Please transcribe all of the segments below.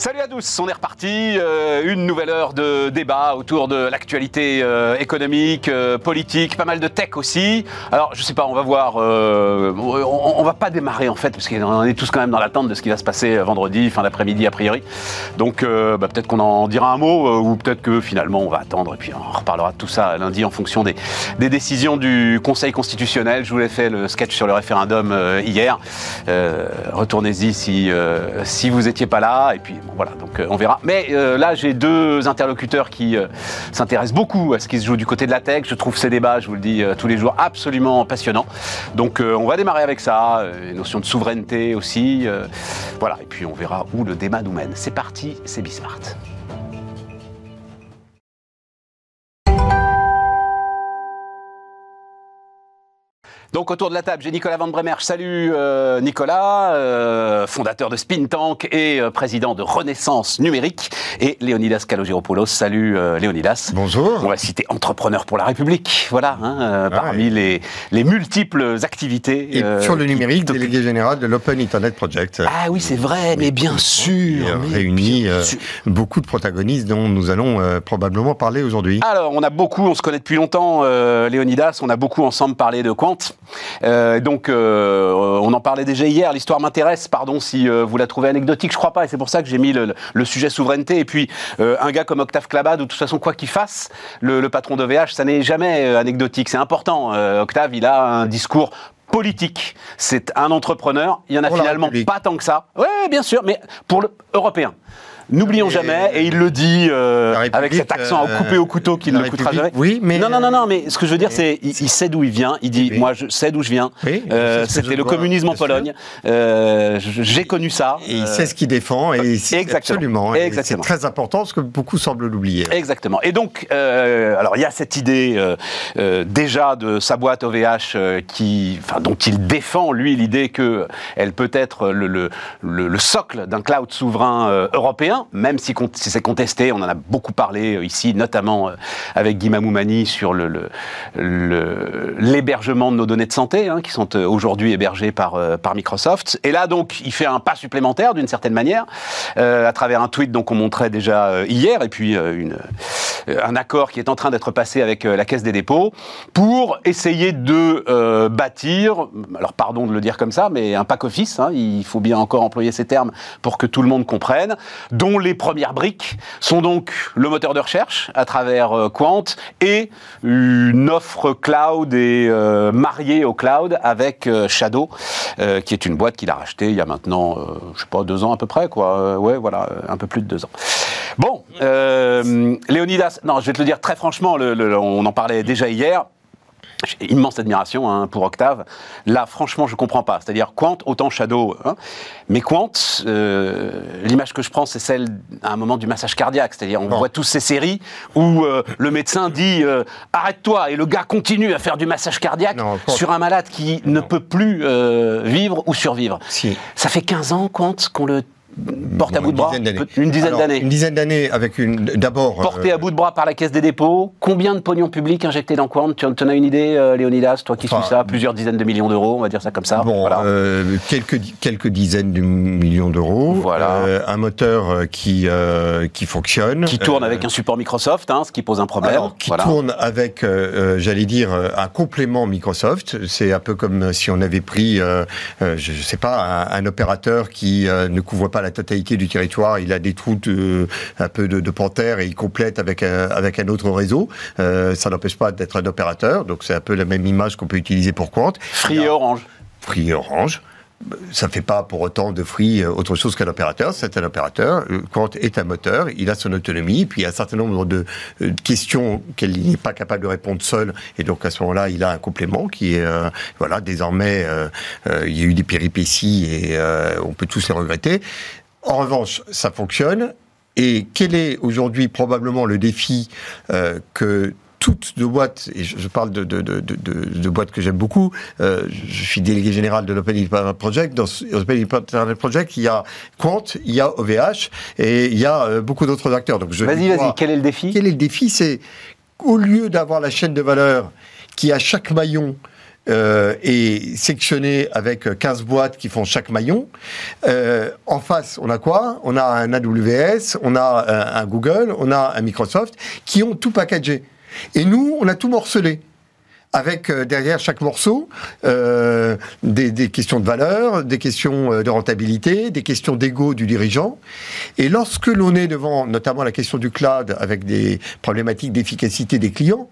Salut à tous, on est reparti, une nouvelle heure de débat autour de l'actualité économique, politique, pas mal de tech aussi. Alors je sais pas, on va voir, on va pas démarrer en fait, parce qu'on est tous quand même dans l'attente de ce qui va se passer vendredi, fin d'après-midi a priori. Donc peut-être qu'on en dira un mot, ou peut-être que finalement on va attendre et puis on reparlera de tout ça lundi en fonction des décisions du Conseil constitutionnel. Je vous ai fait le sketch sur le référendum hier, retournez-y si vous étiez pas là, et puis voilà, donc on verra. Mais là, j'ai deux interlocuteurs qui s'intéressent beaucoup à ce qui se joue du côté de la tech. Je trouve ces débats, je vous le dis tous les jours, absolument passionnants. Donc on va démarrer avec ça, une notion de souveraineté aussi. Voilà, et puis on verra où le débat nous mène. C'est parti, c'est BE SMART. Donc autour de la table, j'ai Nicolas Vanbremeersch. Salut Nicolas, fondateur de Spintank et président de Renaissance Numérique. Et Léonidas Kalogeropoulos. Salut Léonidas. Bonjour. On va citer Entrepreneur pour la République. Voilà, hein, parmi les multiples activités. Et sur le numérique, délégué général de l'Open Internet Project. Ah oui, c'est vrai, mais bien sûr. Il réunit beaucoup de protagonistes dont nous allons probablement parler aujourd'hui. Alors, on se connaît depuis longtemps, Léonidas, on a beaucoup ensemble parlé de Qwant. Donc on en parlait déjà hier, l'histoire m'intéresse, pardon si vous la trouvez anecdotique, je crois pas, et c'est pour ça que j'ai mis le sujet souveraineté, et puis un gars comme Octave Klaba, de toute façon quoi qu'il fasse, le patron d'OVH, ça n'est jamais anecdotique, c'est important, Octave il a un discours politique, c'est un entrepreneur, il y en a finalement pas tant que ça, oui bien sûr, mais pour l'européen. N'oublions jamais, et il le dit avec cet accent coupé au couteau qu'il ne coûtera jamais. Oui, mais non, mais ce que je veux dire, c'est il sait d'où il vient, il dit, moi je sais d'où je viens, c'était le communisme en Pologne, j'ai connu ça. Et il sait ce qu'il défend, et il sait absolument, c'est très important, parce que beaucoup semblent l'oublier. Exactement, et donc, alors il y a cette idée déjà de sa boîte OVH, dont il défend, lui, l'idée qu'elle peut être le socle d'un cloud souverain européen, même si c'est contesté, on en a beaucoup parlé ici, notamment avec Guy Mamoumani sur l'hébergement de nos données de santé, hein, qui sont aujourd'hui hébergées par Microsoft. Et là, donc, il fait un pas supplémentaire, d'une certaine manière, à travers un tweet qu'on montrait déjà hier, et puis un accord qui est en train d'être passé avec la Caisse des dépôts, pour essayer de bâtir, alors pardon de le dire comme ça, mais un pack-office, hein, il faut bien encore employer ces termes pour que tout le monde comprenne, dont les premières briques sont donc le moteur de recherche à travers Qwant et une offre cloud et mariée au cloud avec Shadow, qui est une boîte qu'il a rachetée il y a maintenant, je sais pas, 2 ans à peu près, quoi. Un peu plus de 2 ans. Bon, Léonidas, non, je vais te le dire très franchement, on en parlait déjà hier. J'ai immense admiration hein, pour Octave. Là, franchement, je ne comprends pas. C'est-à-dire, Qwant, autant Shadow. Hein. Mais Qwant, l'image que je prends, c'est celle à un moment du massage cardiaque. C'est-à-dire, on voit tous ces séries où le médecin dit « Arrête-toi » et le gars continue à faire du massage cardiaque sur un malade qui ne peut plus vivre ou survivre. Si. Ça fait 15 ans, Qwant, qu'on le... porté à bout de bras, une dizaine d'années. Une dizaine d'années avec d'abord... Porté à bout de bras par la Caisse des dépôts, combien de pognon public injecté dans Qwant? Tu en as une idée, Léonidas, toi qui suis ça, plusieurs dizaines de millions d'euros, on va dire ça comme ça. Bon, voilà. Quelques dizaines de millions d'euros, voilà. Un moteur qui fonctionne. Qui tourne avec un support Microsoft, hein, ce qui pose un problème. Alors, tourne avec, j'allais dire, un complément Microsoft, c'est un peu comme si on avait pris, je ne sais pas, un opérateur qui ne couvre pas la totalité du territoire, il a des trous un peu de panthère et il complète avec un autre réseau. Ça n'empêche pas d'être un opérateur, donc c'est un peu la même image qu'on peut utiliser pour Qwant. Free et Orange. Free et Orange. Ça ne fait pas pour autant de Free autre chose qu'un opérateur, c'est un opérateur. Qwant est un moteur, il a son autonomie, puis il y a un certain nombre de questions qu'elle n'est pas capable de répondre seule, et donc à ce moment-là, il a un complément qui est, désormais, il y a eu des péripéties et on peut tous les regretter. En revanche, ça fonctionne, et quel est aujourd'hui probablement le défi que... toutes de boîtes, et je parle de boîtes que j'aime beaucoup, je suis délégué général de l'Open Internet Project, dans l'Open Internet Project, il y a Qwant, il y a OVH, et il y a beaucoup d'autres acteurs. Vas-y, quel est le défi ? Quel est le défi, c'est, au lieu d'avoir la chaîne de valeur qui à chaque maillon est sectionné avec 15 boîtes qui font chaque maillon. En face, on a quoi? On a un AWS, on a un Google, on a un Microsoft, qui ont tout packagé. Et nous, on a tout morcelé. Avec derrière chaque morceau des questions de valeur, des questions de rentabilité, des questions d'ego du dirigeant. Et lorsque l'on est devant notamment la question du cloud avec des problématiques d'efficacité des clients,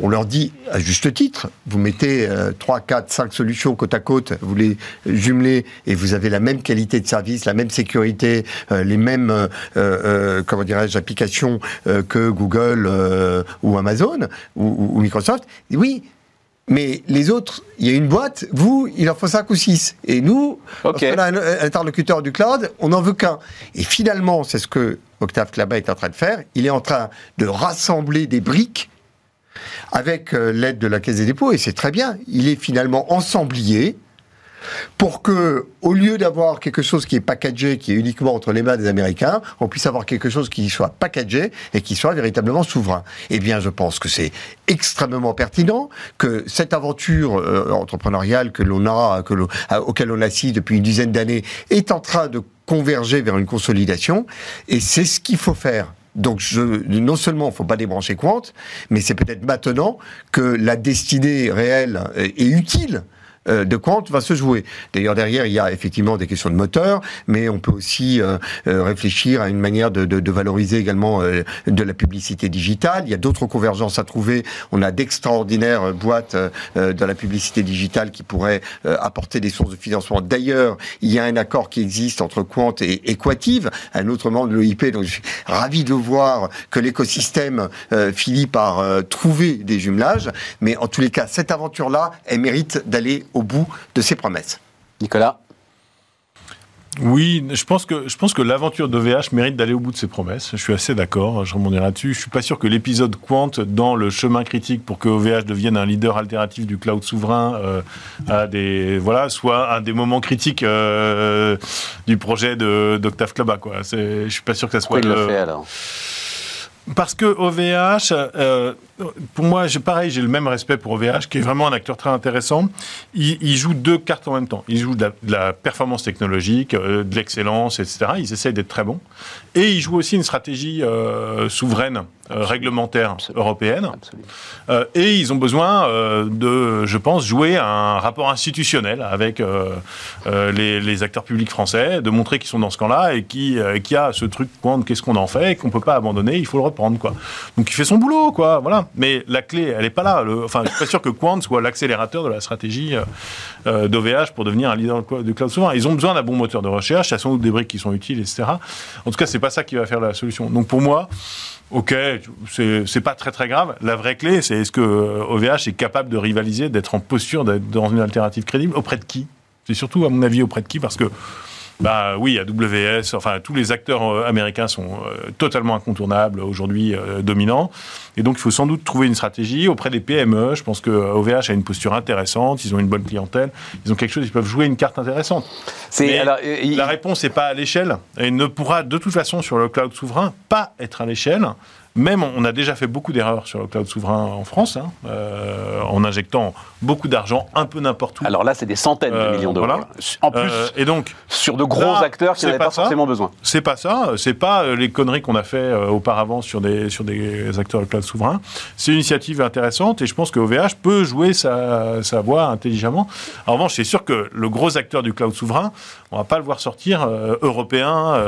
on leur dit, à juste titre, vous mettez 3, 4, 5 solutions côte à côte, vous les jumelez et vous avez la même qualité de service, la même sécurité, les mêmes comment dirais-je, applications que Google ou Amazon ou Microsoft. Et oui, mais les autres, il y a une boîte, vous, il en faut 5 ou 6. Et nous, okay. On a un interlocuteur du cloud, on n'en veut qu'un. Et finalement, c'est ce que Octave Klaba est en train de faire. Il est en train de rassembler des briques avec l'aide de la Caisse des dépôts, et c'est très bien. Il est finalement ensemblier pour que, au lieu d'avoir quelque chose qui est packagé, qui est uniquement entre les mains des Américains, on puisse avoir quelque chose qui soit packagé et qui soit véritablement souverain. Eh bien, je pense que c'est extrêmement pertinent, que cette aventure entrepreneuriale que l'on a, auquel on assiste depuis une dizaine d'années, est en train de converger vers une consolidation, et c'est ce qu'il faut faire. Donc, non seulement il ne faut pas débrancher Qwant, mais c'est peut-être maintenant que la destinée réelle et utile de Qwant va se jouer. D'ailleurs, derrière, il y a effectivement des questions de moteur, mais on peut aussi réfléchir à une manière de valoriser également de la publicité digitale. Il y a d'autres convergences à trouver. On a d'extraordinaires boîtes dans la publicité digitale qui pourraient apporter des sources de financement. D'ailleurs, il y a un accord qui existe entre Qwant et Equative, un autre membre de l'OIP. Donc, je suis ravi de voir que l'écosystème finit par trouver des jumelages. Mais en tous les cas, cette aventure-là, elle mérite d'aller au bout de ses promesses. Nicolas? Oui, je pense que l'aventure d'OVH mérite d'aller au bout de ses promesses. Je suis assez d'accord, je rebondirai là-dessus. Je suis pas sûr que l'épisode Qwant, dans le chemin critique pour que OVH devienne un leader alternatif du cloud souverain, soit un des moments critiques du projet d'Octave Klaba, quoi. Je suis pas sûr que ça soit... Pourquoi il le fait, alors? Parce que OVH, pour moi, j'ai le même respect pour OVH, qui est vraiment un acteur très intéressant. Il joue deux cartes en même temps. Il joue de la performance technologique, de l'excellence, etc. Ils essayent d'être très bons. Et il joue aussi une stratégie souveraine, réglementaire, absolument, européenne. Absolument. Et ils ont besoin je pense, jouer un rapport institutionnel avec les acteurs publics français, de montrer qu'ils sont dans ce camp-là et qu'il y a ce truc, qu'est-ce qu'on en fait, qu'on ne peut pas abandonner, il faut le reprendre, quoi. Donc il fait son boulot, quoi, voilà. Mais la clé, elle n'est pas là. Je ne suis pas sûr que Qwant soit l'accélérateur de la stratégie d'OVH pour devenir un leader du cloud souverain. Ils ont besoin d'un bon moteur de recherche, il y a sans doute des briques qui sont utiles, etc. En tout cas, c'est pas ça qui va faire la solution. Donc pour moi, ok, c'est pas très très grave. La vraie clé, c'est est-ce que OVH est capable de rivaliser, d'être en posture, d'être dans une alternative crédible auprès de qui? C'est surtout à mon avis auprès de qui, parce que oui, AWS, enfin tous les acteurs américains sont totalement incontournables aujourd'hui, dominants. Et donc il faut sans doute trouver une stratégie auprès des PME. Je pense que OVH a une posture intéressante, ils ont une bonne clientèle, ils ont quelque chose, ils peuvent jouer une carte intéressante. La réponse n'est pas à l'échelle et ne pourra de toute façon sur le cloud souverain pas être à l'échelle. Même, on a déjà fait beaucoup d'erreurs sur le cloud souverain en France, en injectant beaucoup d'argent un peu n'importe où. Alors là, c'est des centaines de millions d'euros. Voilà. En plus, et donc, sur de gros acteurs qui n'avaient pas forcément besoin. C'est pas ça, c'est pas les conneries qu'on a fait auparavant sur des acteurs de cloud souverain. C'est une initiative intéressante et je pense que OVH peut jouer sa voix intelligemment. En revanche, c'est sûr que le gros acteur du cloud souverain, on ne va pas le voir sortir européen,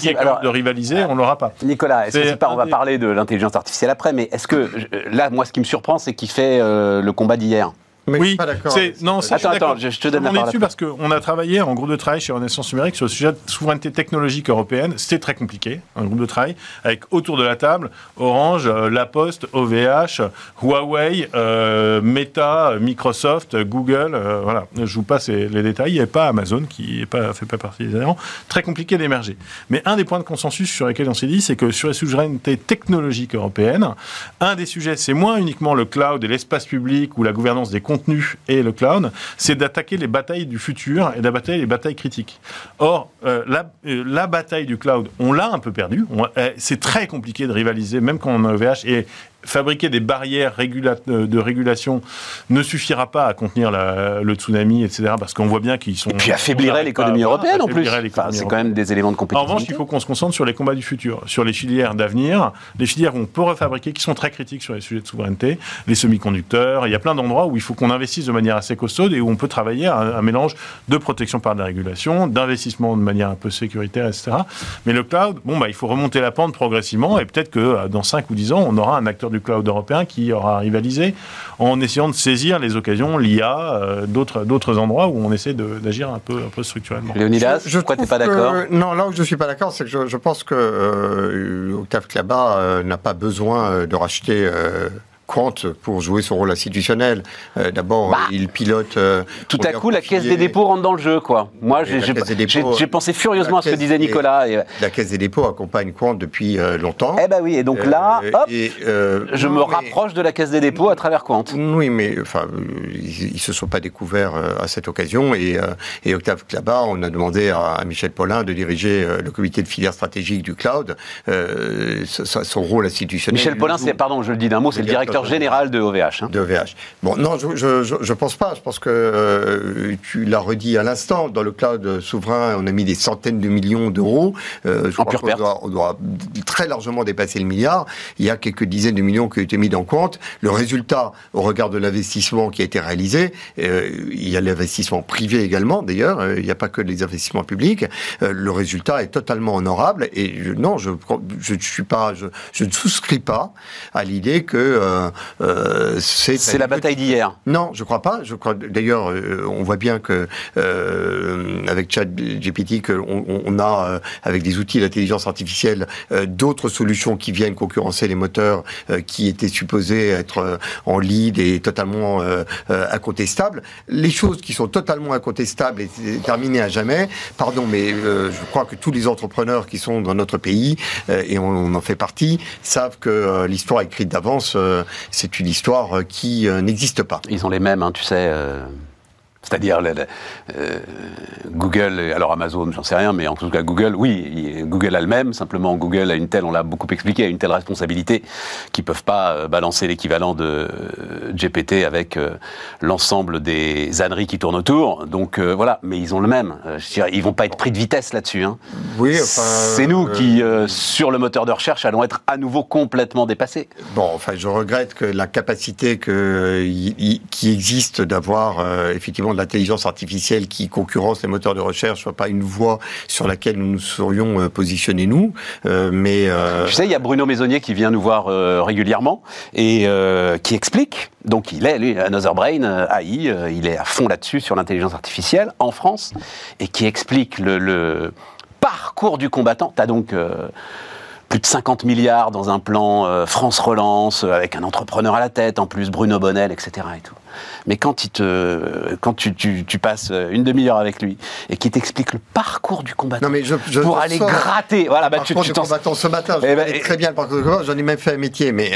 qui est capable de rivaliser, on ne l'aura pas. Nicolas, on va parler de l'intelligence artificielle après, mais est-ce que là, moi, ce qui me surprend, c'est qu'il fait le combat d'hier. Mais oui, attends, je te donne la parole. On est dessus parce qu'on a travaillé en groupe de travail chez Renaissance Numérique sur le sujet de souveraineté technologique européenne. C'était très compliqué, un groupe de travail, avec autour de la table Orange, La Poste, OVH, Huawei, Meta, Microsoft, Google, voilà. Je ne joue pas les détails, il n'y avait pas Amazon qui ne fait pas partie des adhérents. Très compliqué d'émerger. Mais un des points de consensus sur lesquels on s'est dit, c'est que sur la souveraineté technologique européenne, un des sujets, c'est moins uniquement le cloud et l'espace public ou la gouvernance des contenu et le cloud, c'est d'attaquer les batailles du futur et d'attaquer les batailles critiques. Or, la bataille du cloud, on l'a un peu perdue. C'est très compliqué de rivaliser, même quand on a OVH, et fabriquer des barrières de régulation ne suffira pas à contenir le tsunami, etc. Parce qu'on voit bien qu'ils sont... Et puis affaiblirait l'économie européenne en plus. Enfin, c'est quand même des éléments de compétitivité. En revanche, il faut qu'on se concentre sur les combats du futur, sur les filières d'avenir, les filières qu'on peut refabriquer, qui sont très critiques sur les sujets de souveraineté, les semi-conducteurs. Il y a plein d'endroits où il faut qu'on investisse de manière assez costaude et où on peut travailler à un mélange de protection par de la régulation, d'investissement de manière un peu sécuritaire, etc. Mais le cloud, bon, bah, il faut remonter la pente progressivement et peut-être que dans 5 ou 10 ans, on aura un acteur du cloud européen qui aura rivalisé en essayant de saisir les occasions, l'IA, d'autres endroits où on essaie d'agir un peu structurellement. Léonidas, pourquoi tu n'es pas d'accord ? Non, là où je ne suis pas d'accord, c'est que je pense que Octave Klaba n'a pas besoin de racheter... Qwant pour jouer son rôle institutionnel. D'abord, il pilote... tout à coup, la Caisse des dépôts rentre dans le jeu, quoi. Moi, j'ai pensé furieusement à ce que disait Nicolas. La Caisse des dépôts accompagne Qwant depuis longtemps. Eh bien oui, et donc là, hop, je me rapproche de la Caisse des dépôts à travers Qwant. Oui, mais enfin, ils ne se sont pas découverts à cette occasion. Et Octave Klaba, on a demandé à Michel Paulin de diriger le comité de filière stratégique du cloud. Son rôle institutionnel... Michel Paulin, pardon, je le dis d'un mot, c'est le directeur général de OVH. Hein. De OVH. Bon, non, je pense pas. Je pense que tu l'as redit à l'instant. Dans le cloud souverain, on a mis des centaines de millions d'euros. En pure perte. On doit très largement dépasser le milliard. Il y a quelques dizaines de millions qui ont été mis dans Qwant. Le résultat, au regard de l'investissement qui a été réalisé, il y a l'investissement privé également, d'ailleurs. Il n'y a pas que les investissements publics. Le résultat est totalement honorable. Et je ne souscris pas à l'idée que c'est la bataille d'hier. Non, je ne crois pas. Je crois, d'ailleurs, on voit bien que avec ChatGPT, on a avec des outils d'intelligence artificielle d'autres solutions qui viennent concurrencer les moteurs qui étaient supposés être en lead et totalement incontestables. Les choses qui sont totalement incontestables et terminées à jamais. Pardon, mais je crois que tous les entrepreneurs qui sont dans notre pays et on en fait partie savent que l'histoire écrite d'avance. C'est une histoire qui n'existe pas. Ils ont les mêmes, hein, tu sais... C'est-à-dire Google, alors Amazon, j'en sais rien, mais en tout cas Google, oui, Google a le même, simplement Google a une telle, on l'a beaucoup expliqué, a une telle responsabilité qu'ils ne peuvent pas balancer l'équivalent de GPT avec l'ensemble des âneries qui tournent autour, donc voilà, mais ils ont le même, je veux dire, ils ne vont pas être pris de vitesse là-dessus. Hein. Oui, enfin, c'est nous qui, sur le moteur de recherche, allons être à nouveau complètement dépassés. Bon, enfin, je regrette que la capacité qui existe d'avoir, effectivement, de l'intelligence artificielle qui concurrence les moteurs de recherche soit pas une voie sur laquelle nous serions positionnés nous, Tu sais, il y a Bruno Maisonnier qui vient nous voir régulièrement et qui explique. Donc il est, lui, Another Brain, AI, il est à fond là-dessus sur l'intelligence artificielle en France et qui explique le parcours du combattant. T'as donc plus de 50 milliards dans un plan France Relance, avec un entrepreneur à la tête, en plus Bruno Bonnell, etc. Et tout. Mais quand tu passes une demi-heure avec lui et qu'il t'explique le parcours du combattant pour aller gratter... Voilà, le parcours du combattant ce matin, très bien le parcours du combattant, j'en ai même fait un métier, mais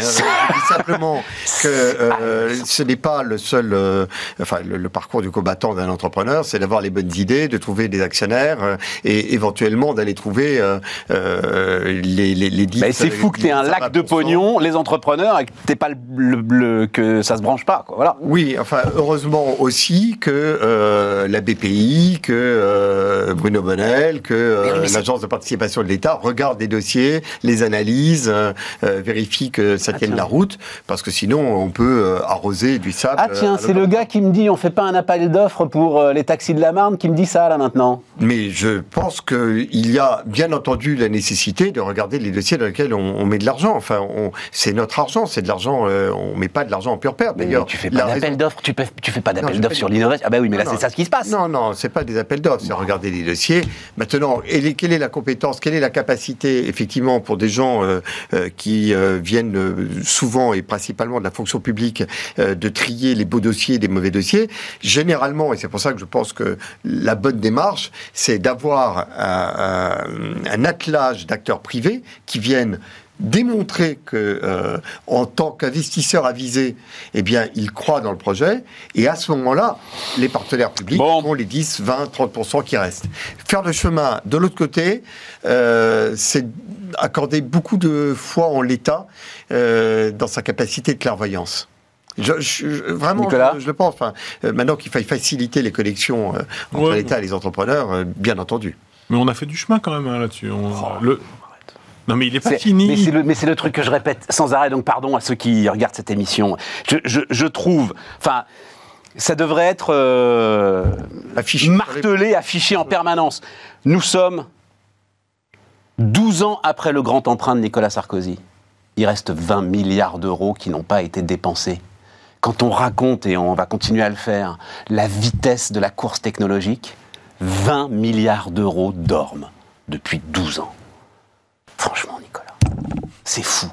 simplement que ce n'est pas le seul... le parcours du combattant d'un entrepreneur, c'est d'avoir les bonnes idées, de trouver des actionnaires et éventuellement d'aller trouver les 10... c'est fou que tu aies un lac de pognon, les entrepreneurs, et que, que ça se branche pas. Quoi, voilà. Oui, enfin, heureusement aussi que la BPI, que Bruno Bonnell, que l'Agence de participation de l'État regarde les dossiers, les analyse, vérifie que ça tienne la route, parce que sinon on peut arroser du sable. Ah tiens, c'est le gars qui me dit on fait pas un appel d'offres pour les taxis de la Marne qui me dit ça là maintenant. Mais je pense qu'il y a bien entendu la nécessité de regarder les dossiers dans lesquels on met de l'argent. Enfin, c'est notre argent, c'est de l'argent, on met pas de l'argent en pure perte d'ailleurs. Mais tu fais pas d'appel d'offres, tu fais pas d'appel d'offres sur l'innovation. Ah ben oui, mais là c'est ça ce qui se passe. Non, c'est pas des appels d'offres, c'est regarder les dossiers. Maintenant, quelle est la compétence, quelle est la capacité effectivement pour des gens qui viennent souvent et principalement de la fonction publique de trier les beaux dossiers des mauvais dossiers. Généralement, et c'est pour ça que je pense que la bonne démarche, c'est d'avoir un attelage d'acteurs privés qui viennent démontrer que en tant qu'investisseur avisé, eh bien, il croit dans le projet, et à ce moment-là, les partenaires publics ont les 10, 20, 30% qui restent. Faire le chemin de l'autre côté, c'est accorder beaucoup de foi en l'État dans sa capacité de clairvoyance. Vraiment, je le pense. Enfin, maintenant qu'il faille faciliter les connexions entre l'État et les entrepreneurs, bien entendu. Mais on a fait du chemin quand même hein, là-dessus. Non mais il n'est pas fini. Mais c'est le truc que je répète sans arrêt, donc pardon à ceux qui regardent cette émission. Je trouve... Enfin, ça devrait être affiché, martelé, affiché en permanence. Nous sommes 12 ans après le grand emprunt de Nicolas Sarkozy. Il reste 20 milliards d'euros qui n'ont pas été dépensés. Quand on raconte, et on va continuer à le faire, la vitesse de la course technologique, 20 milliards d'euros dorment depuis 12 ans. Franchement, Nicolas, c'est fou.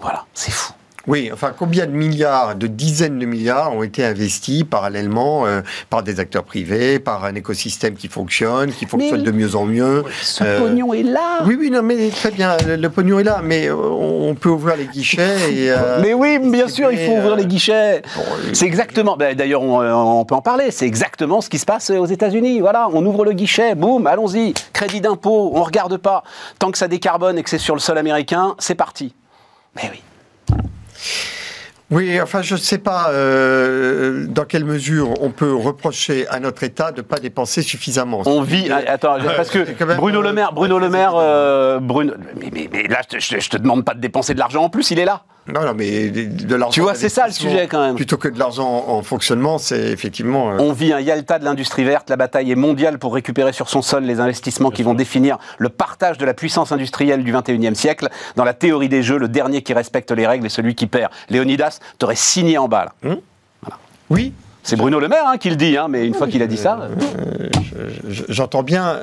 Voilà, c'est fou. Oui, enfin, combien de milliards, de dizaines de milliards ont été investis parallèlement par des acteurs privés, par un écosystème qui fonctionne de mieux en mieux. Ce pognon est là. Oui, oui, non, mais très bien, le pognon est là, mais on peut ouvrir les guichets. Et, mais oui, bien sûr, il faut ouvrir les guichets. Bon, c'est exactement, bah, d'ailleurs, on peut en parler, c'est exactement ce qui se passe aux États-Unis. Voilà, on ouvre le guichet, boum, allons-y, crédit d'impôt, on ne regarde pas. Tant que ça décarbone et que c'est sur le sol américain, c'est parti. Mais oui. Oui, enfin, je ne sais pas dans quelle mesure on peut reprocher à notre État de ne pas dépenser suffisamment. On vit... Attends, parce que Bruno Le Maire... Mais là, je ne te demande pas de dépenser de l'argent en plus, il est là. Non, non, mais de l'argent... Tu vois, c'est ça le sujet, quand même. Plutôt que de l'argent en fonctionnement, c'est effectivement... On vit un Yalta de l'industrie verte, la bataille est mondiale pour récupérer sur son sol les investissements qui vont définir le partage de la puissance industrielle du XXIe siècle. Dans la théorie des jeux, le dernier qui respecte les règles est celui qui perd. Léonidas, t'aurais signé en bas, là. Voilà. Oui. C'est Bruno Le Maire hein, qui le dit, hein, mais une fois qu'il a dit ça... J'entends bien,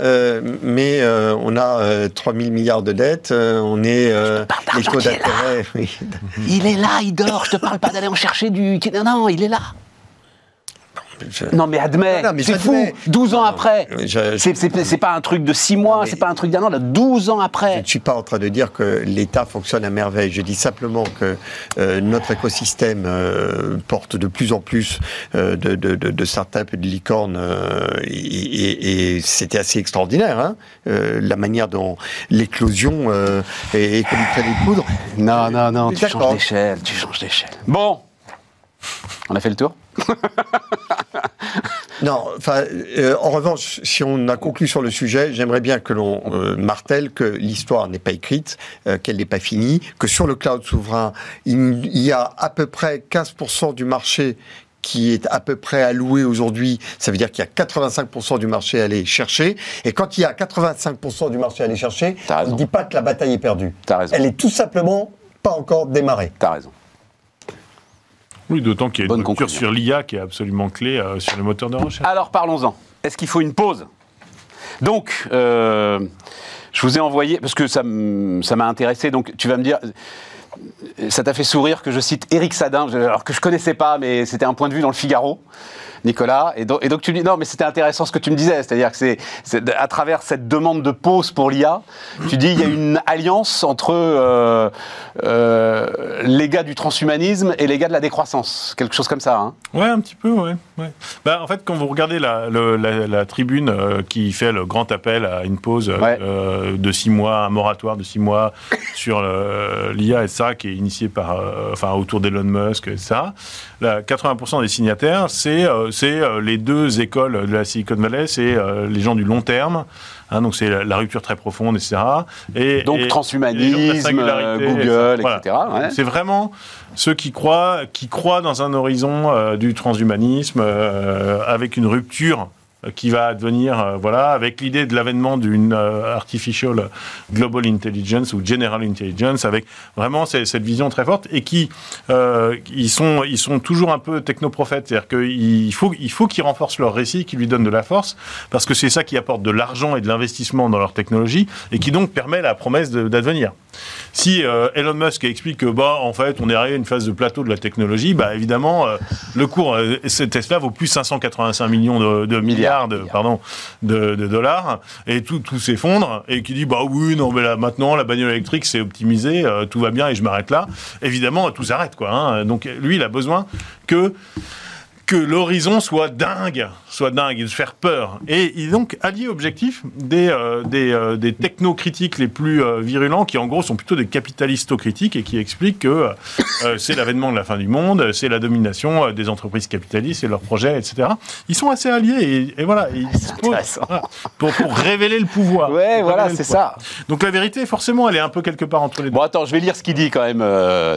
mais on a 3000 milliards de dettes, on est... les taux d'intérêt... Il est là, il dort, je te parle pas d'aller en chercher du... Non, non, il est là. Non, mais admets, c'est fou, 12 ans après. C'est pas un truc de 6 mois, c'est pas un truc d'un an, 12 ans après. Je ne suis pas en train de dire que l'État fonctionne à merveille. Je dis simplement que notre écosystème porte de plus en plus de startups et de licornes. Et c'était assez extraordinaire, hein, la manière dont l'éclosion est comme une traînée de poudre. Non, non, non, tu changes d'échelle, tu changes d'échelle. Bon, on a fait le tour. Non, enfin, en revanche, si on a conclu sur le sujet, j'aimerais bien que l'on martèle que l'histoire n'est pas écrite, qu'elle n'est pas finie, que sur le cloud souverain, il y a à peu près 15% du marché qui est à peu près alloué aujourd'hui, ça veut dire qu'il y a 85% du marché à aller chercher, et quand il y a 85% du marché à aller chercher, on ne dit pas que la bataille est perdue. Elle est tout simplement pas encore démarrée. T'as raison. Oui, d'autant qu'il y a une rupture sur l'IA qui est absolument clé sur les moteurs de recherche. Alors parlons-en. Est-ce qu'il faut une pause? Donc, je vous ai envoyé, parce que ça m'a intéressé, donc tu vas me dire, ça t'a fait sourire que je cite Éric Sadin, alors que je ne connaissais pas, mais c'était un point de vue dans le Figaro, Nicolas. Et donc tu me dis, non mais c'était intéressant ce que tu me disais, c'est-à-dire que c'est à travers cette demande de pause pour l'IA, tu dis il y a une alliance entre les gars du transhumanisme et les gars de la décroissance, quelque chose comme ça. Hein. Ouais, un petit peu, ouais. Ouais. Bah, en fait, quand vous regardez la tribune qui fait le grand appel à une pause de 6 mois, un moratoire de 6 mois sur l'IA et ça, qui est initié par, autour d'Elon Musk et ça, là, 80% des signataires, c'est les deux écoles de la Silicon Valley, c'est les gens du long terme, hein, donc c'est la rupture très profonde, etc. Donc transhumanisme, Google, etc. Voilà. Ouais. C'est vraiment ceux qui croient dans un horizon du transhumanisme avec une rupture qui va advenir, avec l'idée de l'avènement d'une artificial global intelligence ou general intelligence, avec vraiment cette vision très forte et qui ils sont toujours un peu technoprophètes, c'est-à-dire qu'il faut qu'ils renforcent leur récit, qu'ils lui donnent de la force, parce que c'est ça qui apporte de l'argent et de l'investissement dans leur technologie et qui donc permet la promesse d'advenir. Si Elon Musk explique que en fait on est arrivé à une phase de plateau de la technologie, évidemment le cours Tesla vaut plus 585 millions de milliards. milliards de dollars, et tout s'effondre, et qui dit, bah oui, non, mais là, maintenant, la bagnole électrique, c'est optimisé, tout va bien, et je m'arrête là. Évidemment, tout s'arrête, quoi. Hein. Donc, lui, il a besoin que l'horizon soit dingue, et de faire peur. Et il est donc allié objectif des technocritiques les plus virulents, qui en gros sont plutôt des capitalisto-critiques et qui expliquent que c'est l'avènement de la fin du monde, c'est la domination des entreprises capitalistes et leurs projets, etc. Ils sont assez alliés et voilà, ils se posent pour révéler le pouvoir. Ouais, voilà, c'est ça. Donc la vérité, forcément, elle est un peu quelque part entre les deux. Bon, attends, je vais lire ce qu'il dit quand même,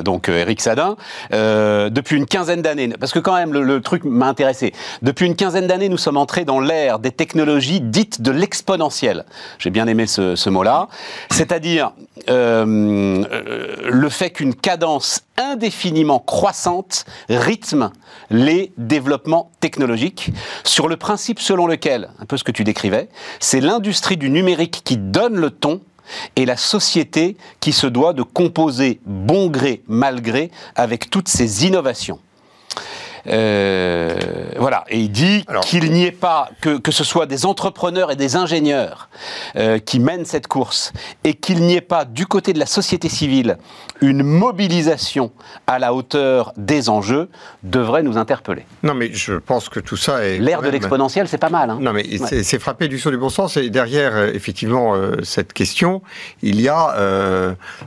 donc Eric Sadin, depuis une quinzaine d'années, parce que quand même le truc m'a intéressé. Depuis une quinzaine d'années, nous sommes entrés dans l'ère des technologies dites de l'exponentiel. J'ai bien aimé ce mot-là. C'est-à-dire le fait qu'une cadence indéfiniment croissante rythme les développements technologiques sur le principe selon lequel, un peu ce que tu décrivais, c'est l'industrie du numérique qui donne le ton et la société qui se doit de composer bon gré, mal gré avec toutes ces innovations. Voilà, et il dit qu'il n'y ait pas que ce soit des entrepreneurs et des ingénieurs qui mènent cette course, et qu'il n'y ait pas du côté de la société civile une mobilisation à la hauteur des enjeux devrait nous interpeller. Non mais je pense que tout ça est... L'ère de l'exponentiel, c'est pas mal. Hein. Non mais c'est frappé du saut du bon sens, et derrière effectivement cette question, il y a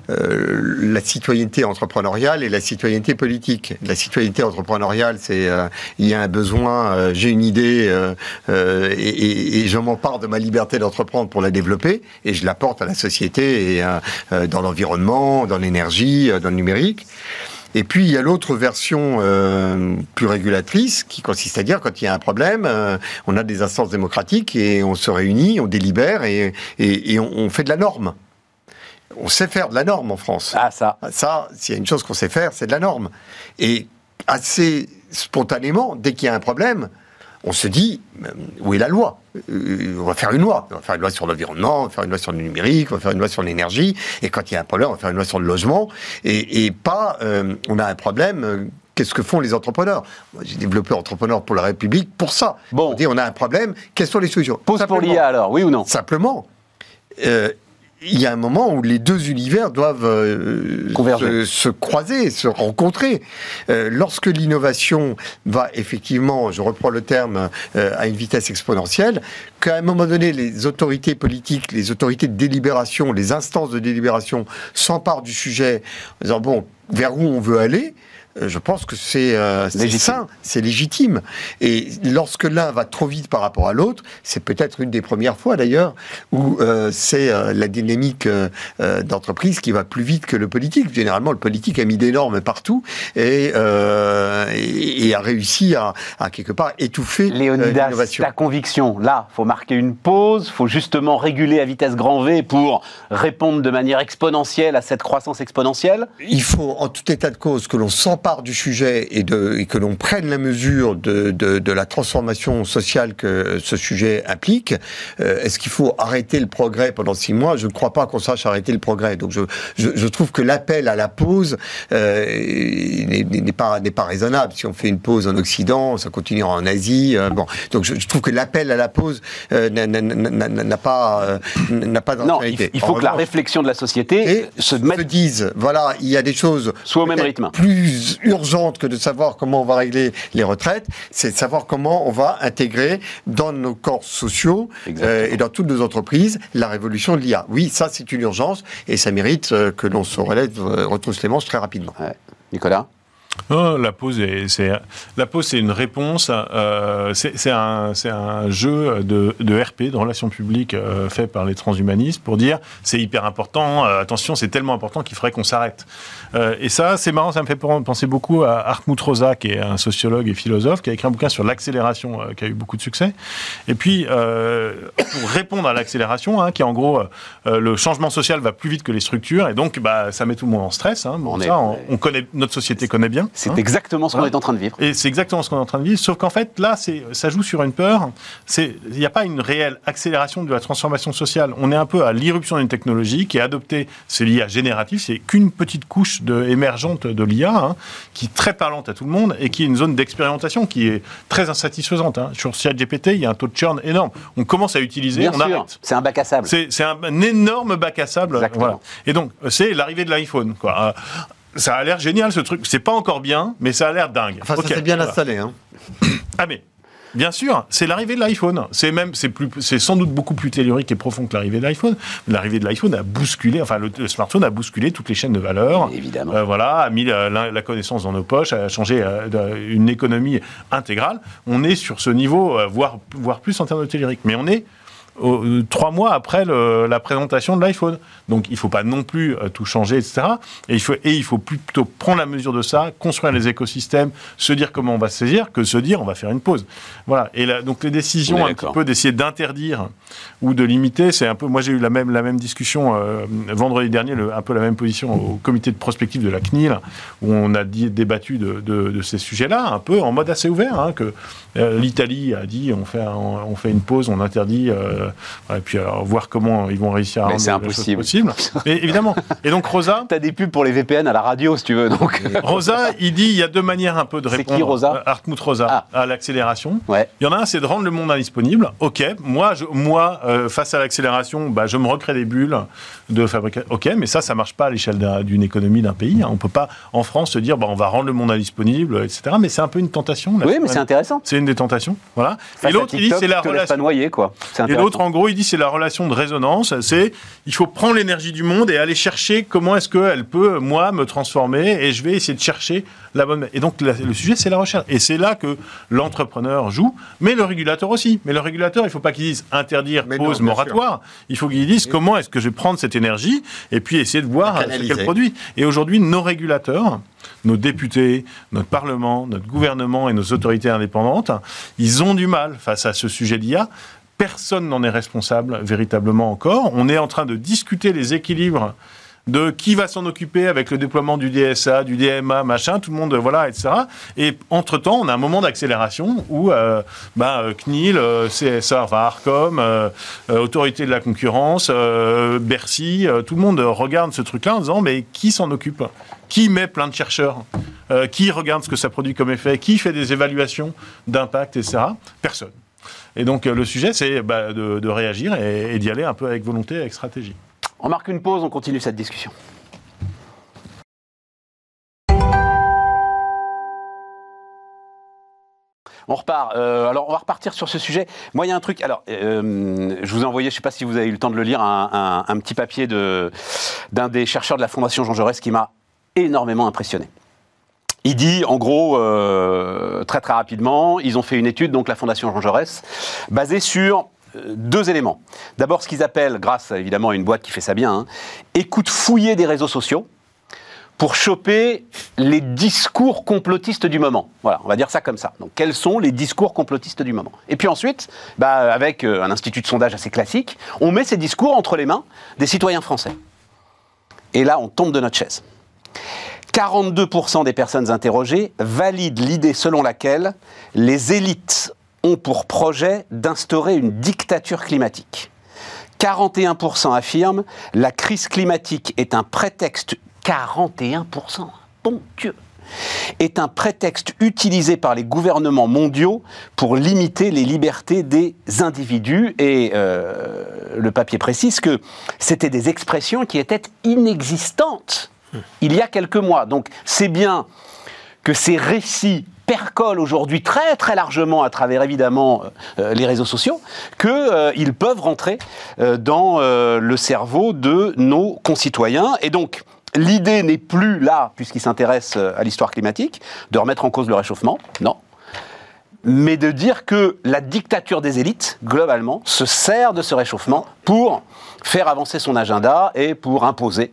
la citoyenneté entrepreneuriale et la citoyenneté politique. La citoyenneté entrepreneuriale, c'est il y a un besoin, j'ai une idée et je m'empare de ma liberté d'entreprendre pour la développer et je l'apporte à la société et, dans l'environnement, dans l'énergie, dans le numérique. Et puis, il y a l'autre version plus régulatrice qui consiste à dire quand il y a un problème, on a des instances démocratiques et on se réunit, on délibère et on fait de la norme. On sait faire de la norme en France. Ah, ça. Ça, s'il y a une chose qu'on sait faire, c'est de la norme. Et assez spontanément, dès qu'il y a un problème, on se dit, où est la loi ? On va faire une loi. On va faire une loi sur l'environnement, on va faire une loi sur le numérique, on va faire une loi sur l'énergie. Et quand il y a un problème, on va faire une loi sur le logement. Et pas, on a un problème... Qu'est-ce que font les entrepreneurs ? J'ai développé Entrepreneur pour la République pour ça. Bon. On dit, on a un problème, quelles sont les solutions ? Pause pour l'IA alors, oui ou non ? Simplement, il y a un moment où les deux univers doivent se croiser, se rencontrer. Lorsque l'innovation va effectivement, je reprends le terme, à une vitesse exponentielle, qu'à un moment donné, les autorités politiques, les autorités de délibération, les instances de délibération s'emparent du sujet en disant, bon, vers où on veut aller ? Je pense que c'est sain, c'est légitime. Et lorsque l'un va trop vite par rapport à l'autre, c'est peut-être une des premières fois d'ailleurs où c'est la dynamique d'entreprise qui va plus vite que le politique. Généralement, le politique a mis des normes partout et a réussi à quelque part étouffer l'innovation. Léonidas, ta conviction, là, il faut marquer une pause, il faut justement réguler à vitesse grand V pour répondre de manière exponentielle à cette croissance exponentielle. Il faut, en tout état de cause, que l'on s'en du sujet et que l'on prenne la mesure de la transformation sociale que ce sujet implique. Est-ce qu'il faut arrêter le progrès pendant 6 mois ? Je ne crois pas qu'on sache arrêter le progrès. Donc je trouve que l'appel à la pause n'est pas raisonnable. Si on fait une pause en Occident, ça continue en Asie. Bon, donc je trouve que l'appel à la pause n'a pas d'intérêt. Il faut que la réflexion de la société se dise, voilà, il y a des choses soit au même rythme. Plus urgente que de savoir comment on va régler les retraites, c'est de savoir comment on va intégrer dans nos corps sociaux et dans toutes nos entreprises la révolution de l'IA. Oui, ça c'est une urgence et ça mérite que l'on se relève, retrousse les manches très rapidement. Ouais. Nicolas ? Oh, la pause, c'est une réponse. C'est un jeu de RP, de relations publiques fait par les transhumanistes pour dire c'est hyper important. Attention, c'est tellement important qu'il faudrait qu'on s'arrête. Et ça, c'est marrant, ça me fait penser beaucoup à Hartmut Rosa, qui est un sociologue et philosophe, qui a écrit un bouquin sur l'accélération, qui a eu beaucoup de succès. Et puis, pour répondre à l'accélération, hein, qui est en gros le changement social va plus vite que les structures, et donc ça met tout le monde en stress. Hein, bon, on connaît notre société connaît bien. européen. C'est exactement ce qu'on est en train de vivre. Et c'est exactement ce qu'on est en train de vivre, sauf qu'en fait, là, ça joue sur une peur. Il n'y a pas une réelle accélération de la transformation sociale. On est un peu à l'irruption d'une technologie qui est adoptée, c'est l'IA générative, c'est qu'une petite couche émergente de l'IA, qui est très parlante à tout le monde et qui est une zone d'expérimentation qui est très insatisfaisante. Sur ChatGPT, il y a un taux de churn énorme. On commence à utiliser, arrête. C'est un bac à sable. C'est un énorme bac à sable. Voilà. Et donc, c'est l'arrivée de l'iPhone, quoi. Ça a l'air génial, ce truc. C'est pas encore bien, mais ça a l'air dingue. Enfin, ça s'est bien installé. Ah, mais... Bien sûr, c'est l'arrivée de l'iPhone. C'est sans doute beaucoup plus tellurique et profond que l'arrivée de l'iPhone. L'arrivée de l'iPhone a bousculé, le smartphone a bousculé toutes les chaînes de valeur. Évidemment. A mis la connaissance dans nos poches, a changé une économie intégrale. On est sur ce niveau, voire plus en termes de tellurique. Mais on est 3 mois après la présentation de l'iPhone. Donc, il ne faut pas non plus tout changer, etc. Et il faut plutôt prendre la mesure de ça, construire les écosystèmes, se dire comment on va se saisir, que se dire on va faire une pause. Voilà. Et donc, les décisions un petit peu d'essayer d'interdire ou de limiter, c'est un peu... Moi, j'ai eu la même discussion vendredi dernier, un peu la même position au comité de prospective de la CNIL, où on a débattu de ces sujets-là, un peu en mode assez ouvert, que l'Italie a dit on fait une pause, on interdit... et puis voir comment ils vont réussir à rendre les choses possibles. Mais évidemment. Et donc Rosa... T'as des pubs pour les VPN à la radio, si tu veux. Donc. Rosa, il dit, il y a deux manières un peu de répondre. C'est qui, Rosa ? Hartmut Rosa, à l'accélération. Ouais. Il y en a un, c'est de rendre le monde indisponible. Ok, moi, face à l'accélération, je me recrée des bulles de fabrication. Ok, mais ça ne marche pas à l'échelle d'une économie, d'un pays. On ne peut pas, en France, se dire, on va rendre le monde indisponible, etc. Mais c'est un peu une tentation. Là, oui, mais c'est intéressant. C'est une des tentations. Voilà. Et l'autre, il dit, c'est la relation. L'autre, en gros, il dit c'est la relation de résonance. C'est il faut prendre l'énergie du monde et aller chercher comment est-ce qu'elle peut, moi, me transformer, et je vais essayer de chercher la bonne... Et donc, le sujet, c'est la recherche. Et c'est là que l'entrepreneur joue, mais le régulateur aussi. Mais le régulateur, il ne faut pas qu'il dise interdire, pause, moratoire. Il faut qu'il dise comment est-ce que je vais prendre cette énergie et puis essayer de voir quel produit. Et aujourd'hui, nos régulateurs... Nos députés, notre Parlement, notre gouvernement et nos autorités indépendantes, ils ont du mal face à ce sujet d'IA. Personne n'en est responsable véritablement encore. On est en train de discuter les équilibres de qui va s'en occuper avec le déploiement du DSA, du DMA, machin, tout le monde, voilà, etc. Et entre-temps, on a un moment d'accélération où CNIL, CSA, ARCOM, Autorité de la concurrence, Bercy, tout le monde regarde ce truc-là en disant « mais qui s'en occupe ?» Qui met plein de chercheurs, qui regarde ce que ça produit comme effet, qui fait des évaluations d'impact, etc. Personne. Et donc le sujet, c'est de réagir et d'y aller un peu avec volonté, avec stratégie. On marque une pause, on continue cette discussion. On repart. Alors, on va repartir sur ce sujet. Moi, il y a un truc... Alors, je vous ai envoyé, je ne sais pas si vous avez eu le temps de le lire, un petit papier d'un des chercheurs de la Fondation Jean-Jaurès qui m'a énormément impressionné. Il dit, en gros, très très rapidement, ils ont fait une étude, donc la Fondation Jean-Jaurès, basée sur deux éléments. D'abord, ce qu'ils appellent, grâce évidemment à une boîte qui fait ça bien, écoute fouillée des réseaux sociaux, pour choper les discours complotistes du moment. Voilà, on va dire ça comme ça. Donc, quels sont les discours complotistes du moment ? Et puis ensuite, avec un institut de sondage assez classique, on met ces discours entre les mains des citoyens français. Et là, on tombe de notre chaise. 42% des personnes interrogées valident l'idée selon laquelle les élites ont pour projet d'instaurer une dictature climatique. 41% affirment « la crise climatique est un prétexte » 41%, bon Dieu, est un prétexte utilisé par les gouvernements mondiaux pour limiter les libertés des individus. Et le papier précise que c'était des expressions qui étaient inexistantes il y a quelques mois. Donc c'est bien que ces récits percolent aujourd'hui très très largement à travers évidemment les réseaux sociaux, qu'ils peuvent rentrer dans le cerveau de nos concitoyens. Et donc l'idée n'est plus là, puisqu'il s'intéresse à l'histoire climatique, de remettre en cause le réchauffement, non, mais de dire que la dictature des élites, globalement, se sert de ce réchauffement pour faire avancer son agenda et pour imposer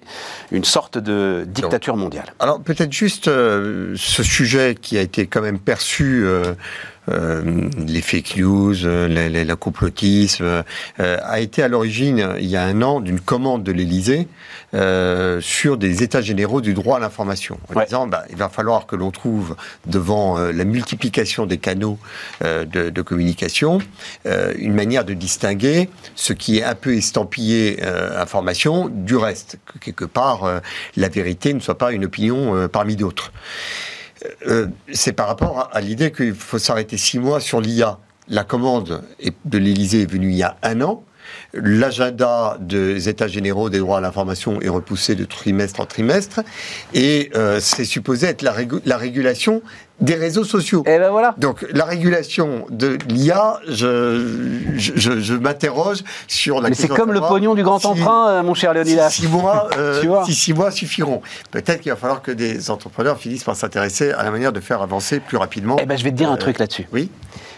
une sorte de dictature mondiale. Alors peut-être juste ce sujet qui a été quand même perçu, les fake news, le complotisme, a été à l'origine, il y a 1 an, d'une commande de l'Élysée sur des états généraux du droit à l'information. En disant, il va falloir que l'on trouve, devant la multiplication des canaux de communication, une manière de distinguer ce qui est un peu estampillé information du reste. Que quelque part, la vérité ne soit pas une opinion parmi d'autres. C'est par rapport à l'idée qu'il faut s'arrêter 6 mois sur l'IA. La commande de l'Élysée est venue il y a 1 an. L'agenda des états généraux des droits à l'information est repoussé de trimestre en trimestre. Et c'est supposé être la régulation des réseaux sociaux. Et ben voilà. Donc la régulation de l'IA, je m'interroge sur la question. Mais c'est comme le pognon du grand emprunt, mon cher Léonidas. 6 mois, 6 mois suffiront. Peut-être qu'il va falloir que des entrepreneurs finissent par s'intéresser à la manière de faire avancer plus rapidement. Eh ben je vais te dire un truc là-dessus. Oui.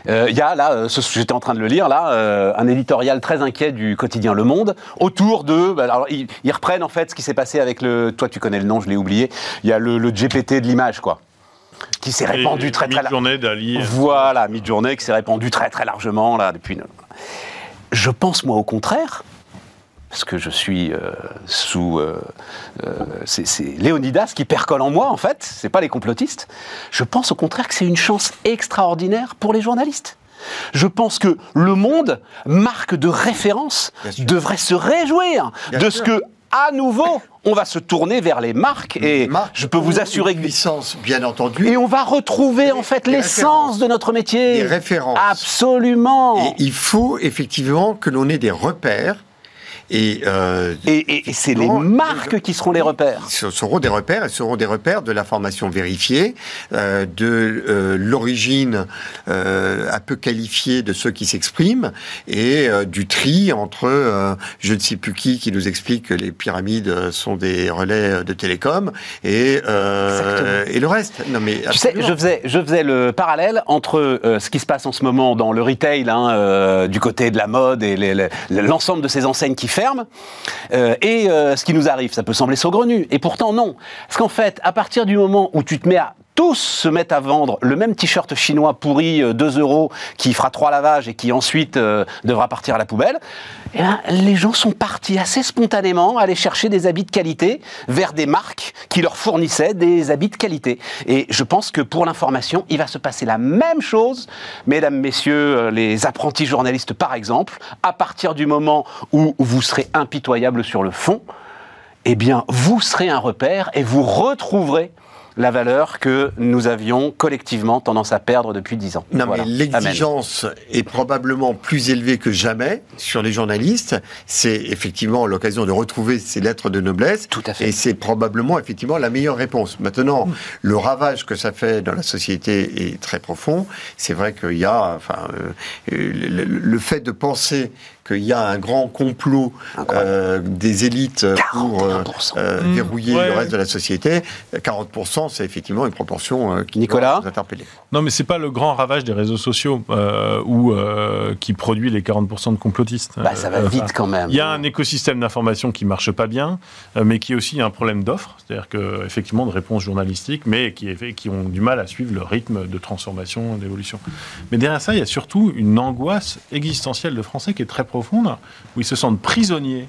Il y a là, j'étais en train de le lire là, un éditorial très inquiet du quotidien Le Monde autour de. Alors ils reprennent en fait ce qui s'est passé avec le. Toi tu connais le nom, je l'ai oublié. Il y a le GPT de l'image quoi. Qui s'est répandu très très largement. Voilà, Midjourney qui s'est répandu très très largement là depuis. Je pense moi au contraire, parce que je suis sous. C'est Léonidas qui percole en moi en fait, c'est pas les complotistes. Je pense au contraire que c'est une chance extraordinaire pour les journalistes. Je pense que Le Monde, marque de référence, devrait se réjouir de ce que. À nouveau, on va se tourner vers les marques et je peux vous assurer que... Licence, bien entendu. Et on va retrouver en fait l'essence de notre métier. Les références. Absolument. Et il faut effectivement que l'on ait des repères. Et c'est les marques qui seront les repères. Seront des repères, et seront des repères de l'information vérifiée, de l'origine un peu qualifiée de ceux qui s'expriment, et du tri entre je ne sais plus qui nous explique que les pyramides sont des relais de télécom, et le reste. Non, mais tu sais, je faisais le parallèle entre ce qui se passe en ce moment dans le retail, du côté de la mode, et l'ensemble de ces enseignes qui ferme, et ce qui nous arrive. Ça peut sembler saugrenu, et pourtant non. Parce qu'en fait, à partir du moment où tu te mets à... Tous se mettent à vendre le même t-shirt chinois pourri, 2 euros, qui fera 3 lavages et qui ensuite devra partir à la poubelle. Et bien, les gens sont partis assez spontanément aller chercher des habits de qualité vers des marques qui leur fournissaient des habits de qualité. Et je pense que pour l'information, il va se passer la même chose, mesdames, messieurs, les apprentis journalistes par exemple, à partir du moment où vous serez impitoyables sur le fond, eh bien, vous serez un repère et vous retrouverez la valeur que nous avions collectivement tendance à perdre depuis 10 ans. Non, voilà. Mais l'exigence est probablement plus élevée que jamais sur les journalistes. C'est effectivement l'occasion de retrouver ces lettres de noblesse. Tout à fait. Et c'est probablement effectivement la meilleure réponse. Maintenant, le ravage que ça fait dans la société est très profond. C'est vrai qu'il y a, le fait de penser qu'il y a un grand complot des élites pour verrouiller le reste de la société. 40%, c'est effectivement une proportion qui Nicolas nous interpeller. Non, mais c'est pas le grand ravage des réseaux sociaux qui produit les 40% de complotistes. Bah, ça va vite quand même. Il y a un écosystème d'information qui marche pas bien, mais qui est aussi un problème d'offre, c'est-à-dire que effectivement de réponses journalistiques, mais qui ont du mal à suivre le rythme de transformation, d'évolution. Mais derrière ça, il y a surtout une angoisse existentielle de Français qui est très profonde, où ils se sentent prisonniers.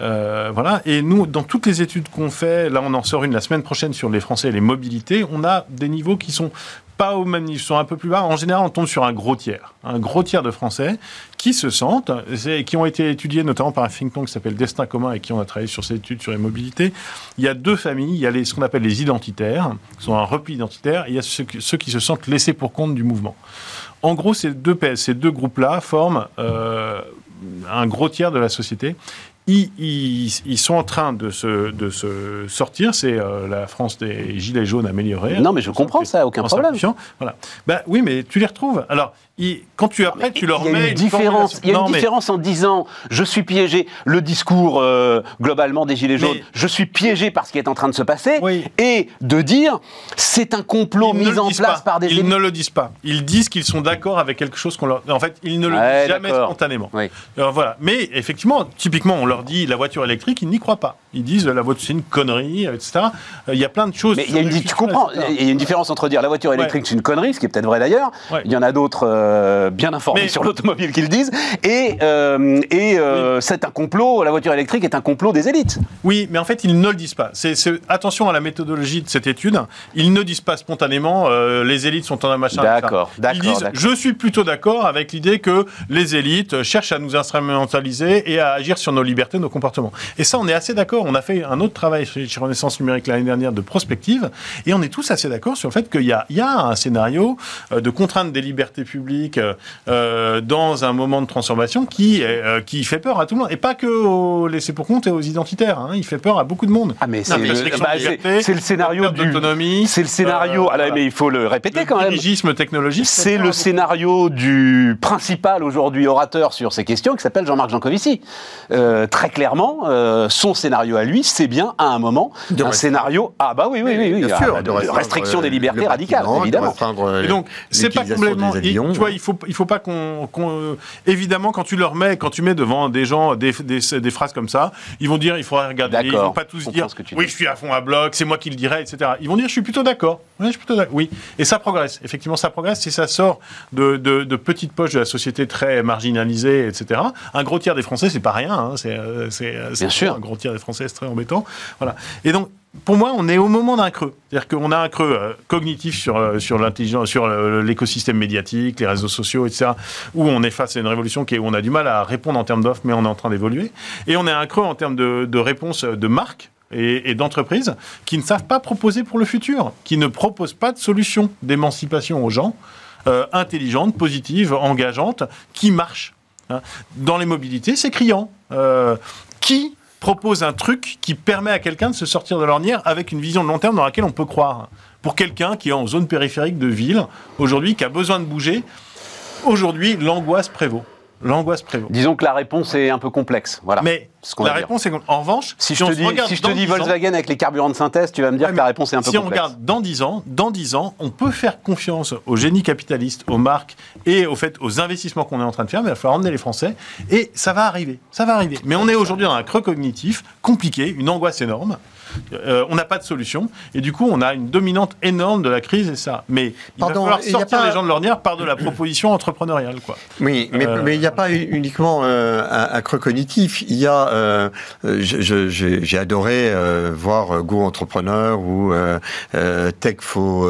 Voilà. Et nous, dans toutes les études qu'on fait, là on en sort une la semaine prochaine sur les Français et les mobilités, on a des niveaux qui sont pas au même niveau, sont un peu plus bas. En général, on tombe sur un gros tiers de Français qui se sentent, qui ont été étudiés notamment par un think tank qui s'appelle Destin commun et qui on a travaillé sur cette étude sur les mobilités. Il y a 2 familles, il y a ce qu'on appelle les identitaires, qui sont un repli identitaire, et il y a ceux qui se sentent laissés pour compte du mouvement. En gros, ces deux groupes-là forment un gros tiers de la société. Ils sont en train de se sortir. C'est la France des gilets jaunes améliorés. Non, mais je comprends ça, aucun problème. Voilà. Ben, oui, mais tu les retrouves. Alors, quand tu après, tu leur mets une différence. Il y a une différence en disant je suis piégé. Le discours globalement des gilets jaunes, je suis piégé par ce qui est en train de se passer, oui. Et de dire c'est un complot mis en place par des. Ils ne le disent pas. Ils disent qu'ils sont d'accord avec quelque chose qu'on leur. En fait, ils ne le disent jamais spontanément. Oui. Alors, voilà. Mais effectivement, typiquement, on leur dit la voiture électrique, ils n'y croient pas. Ils disent la voiture c'est une connerie, etc. Il y a plein de choses. Mais il y a tu comprends, il y a une différence entre dire la voiture électrique c'est une connerie, ce qui est peut-être vrai d'ailleurs. Ouais. Il y en a d'autres bien informés sur l'automobile qui le disent. Et c'est un complot. La voiture électrique est un complot des élites. Oui, mais en fait ils ne le disent pas. Attention à la méthodologie de cette étude. Ils ne disent pas spontanément les élites sont en un machin. D'accord. Ils disent je suis plutôt d'accord avec l'idée que les élites cherchent à nous instrumentaliser et à agir sur nos libertés, nos comportements. Et ça, on est assez d'accord. On a fait un autre travail chez Renaissance Numérique l'année dernière de prospective, et on est tous assez d'accord sur le fait qu'il y a un scénario de contrainte des libertés publiques dans un moment de transformation qui fait peur à tout le monde. Et pas que aux laissés-pour-compte et aux identitaires. Hein. Il fait peur à beaucoup de monde. Ah, mais c'est le scénario de l'autonomie. C'est le scénario... mais il faut le répéter quand même. Le dirigisme technologique. C'est le scénario du principal aujourd'hui orateur sur ces questions qui s'appelle Jean-Marc Jancovici. Très clairement, son scénario à lui, c'est bien à un moment un scénario. Ah bah oui, bien sûr, de restriction des libertés radicales, évidemment. Et donc, c'est pas complètement. Tu vois, il faut pas qu'on évidemment, quand tu mets devant des gens des phrases comme ça, ils vont dire, il faudra regarder. Ils vont pas tous dire, oui, je suis à fond à bloc, c'est moi qui le dirais, etc. Ils vont dire, je suis plutôt d'accord. Oui, je suis plutôt d'accord. Oui, et ça progresse. Effectivement, ça progresse. Si ça sort de petites poches de la société très marginalisée, etc. Un gros tiers des Français, c'est pas rien. Hein. C'est un gros tiers des Français, c'est très embêtant. Voilà. Et donc, pour moi, on est au moment d'un creux. C'est-à-dire qu'on a un creux cognitif sur l'intelligence, sur l'écosystème médiatique, les réseaux sociaux, etc., où on est face à une révolution où on a du mal à répondre en termes d'offres, mais on est en train d'évoluer. Et on a un creux en termes de réponse de marques et d'entreprises qui ne savent pas proposer pour le futur, qui ne proposent pas de solution d'émancipation aux gens, intelligente, positive, engageante, qui marche. Dans les mobilités, c'est criant. Qui propose un truc qui permet à quelqu'un de se sortir de l'ornière avec une vision de long terme dans laquelle on peut croire? Pour quelqu'un qui est en zone périphérique de ville, aujourd'hui, qui a besoin de bouger, aujourd'hui, l'angoisse prévaut. Disons que la réponse est un peu complexe. Voilà. Mais la réponse est complexe. En revanche, si je te dis Volkswagen avec les carburants de synthèse, tu vas me dire que la réponse est un peu complexe. Si on regarde dans 10 ans, on peut faire confiance au génie capitaliste, aux marques et aux investissements qu'on est en train de faire, mais il va falloir emmener les Français et ça va arriver. Mais on est aujourd'hui dans un creux cognitif compliqué, une angoisse énorme. On n'a pas de solution et du coup on a une dominante énorme de la crise et ça. Mais il va falloir sortir les gens de l'ornière par de la proposition entrepreneuriale, quoi. Oui, mais il n'y a pas uniquement un creux cognitif. Il y a, j'ai adoré voir Go Entrepreneur ou Tech for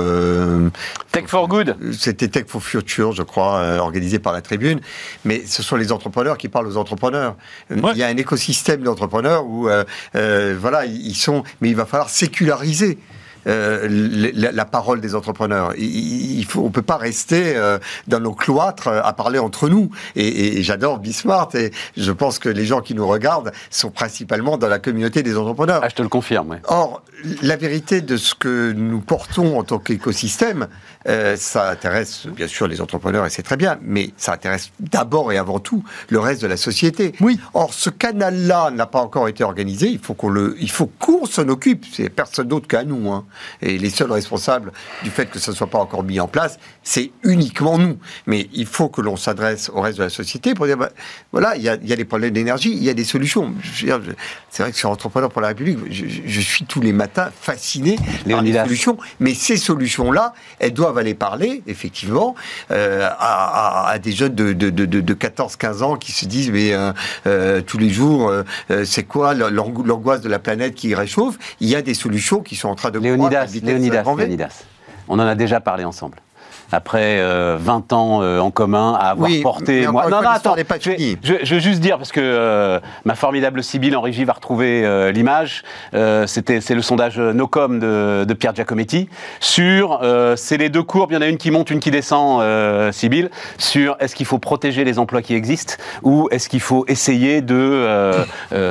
Good. C'était Tech for Future, je crois, organisé par la Tribune. Mais ce sont les entrepreneurs qui parlent aux entrepreneurs. Ouais. Il y a un écosystème d'entrepreneurs où ils sont. Mais il va falloir séculariser la parole des entrepreneurs. On ne peut pas rester dans nos cloîtres à parler entre nous. Et j'adore BE SMART et je pense que les gens qui nous regardent sont principalement dans la communauté des entrepreneurs. Ah, je te le confirme. Ouais. Or, la vérité de ce que nous portons en tant qu'écosystème, ça intéresse bien sûr les entrepreneurs et c'est très bien, mais ça intéresse d'abord et avant tout le reste de la société. Oui. Or, ce canal-là n'a pas encore été organisé. Il faut qu'on s'en occupe. C'est personne d'autre qu'à nous, hein. Et les seuls responsables du fait que ça ne soit pas encore mis en place, c'est uniquement nous. Mais il faut que l'on s'adresse au reste de la société pour dire, voilà, il y a des problèmes d'énergie, il y a des solutions. C'est vrai que sur Entrepreneur pour la République, je suis tous les matins fasciné par les solutions. Mais ces solutions-là, elles doivent aller parler, effectivement, à des jeunes de 14-15 ans qui se disent, mais tous les jours, c'est quoi l'angoisse de la planète qui réchauffe? Il y a des solutions qui sont en train de... Léonidas, on en a déjà parlé ensemble. après 20 ans en commun à avoir porté... Moi... Non, attends, je veux juste dire, parce que ma formidable Sibylle en régie va retrouver l'image, c'est le sondage Nocom de Pierre Giacometti, sur, c'est les deux courbes, il y en a une qui monte, une qui descend, Sibylle, sur est-ce qu'il faut protéger les emplois qui existent, ou est-ce qu'il faut essayer de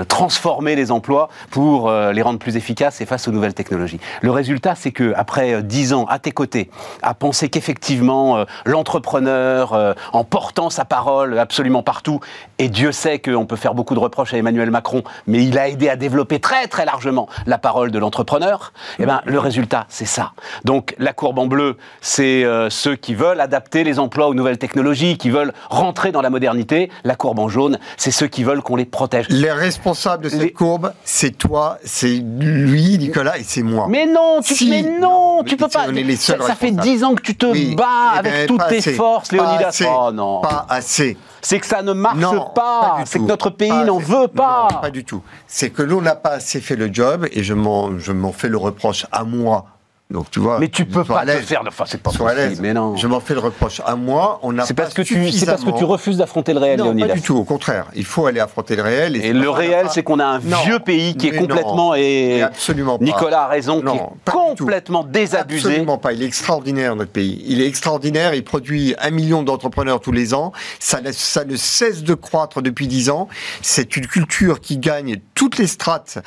transformer les emplois pour les rendre plus efficaces et face aux nouvelles technologies. Le résultat, c'est qu'après 10 ans à tes côtés, à penser qu'effectivement l'entrepreneur, en portant sa parole absolument partout, et Dieu sait qu'on peut faire beaucoup de reproches à Emmanuel Macron, mais il a aidé à développer très très largement la parole de l'entrepreneur, et bien le résultat, c'est ça. Donc la courbe en bleu, c'est ceux qui veulent adapter les emplois aux nouvelles technologies, qui veulent rentrer dans la modernité. La courbe en jaune, c'est ceux qui veulent qu'on les protège. Les responsables de cette courbe, c'est toi, c'est lui, Nicolas, et c'est moi. Mais non, tu peux pas. Ça fait 10 ans que tu te bats avec toutes tes forces, Léonidas. Oh non. Pas assez. C'est que ça ne marche pas. C'est que notre pays n'en veut pas. Non, pas du tout. C'est que l'on n'a pas assez fait le job, et je m'en fais le reproche à moi. Donc, tu vois, mais tu peux pas te faire. Enfin, c'est pas possible. Mais non. Je m'en fais le reproche à moi. On n'a pas suffisamment. C'est parce que tu refuses d'affronter le réel, Léonidas. Non, pas du tout. Au contraire, il faut aller affronter le réel. Et le réel, c'est qu'on a un vieux pays qui est complètement absolument pas. Nicolas a raison, qui est complètement désabusé. Absolument pas. Il est extraordinaire, notre pays. Il est extraordinaire. Il produit 1 million d'entrepreneurs tous les ans. Ça ne cesse de croître depuis 10 ans. C'est une culture qui gagne toutes les strates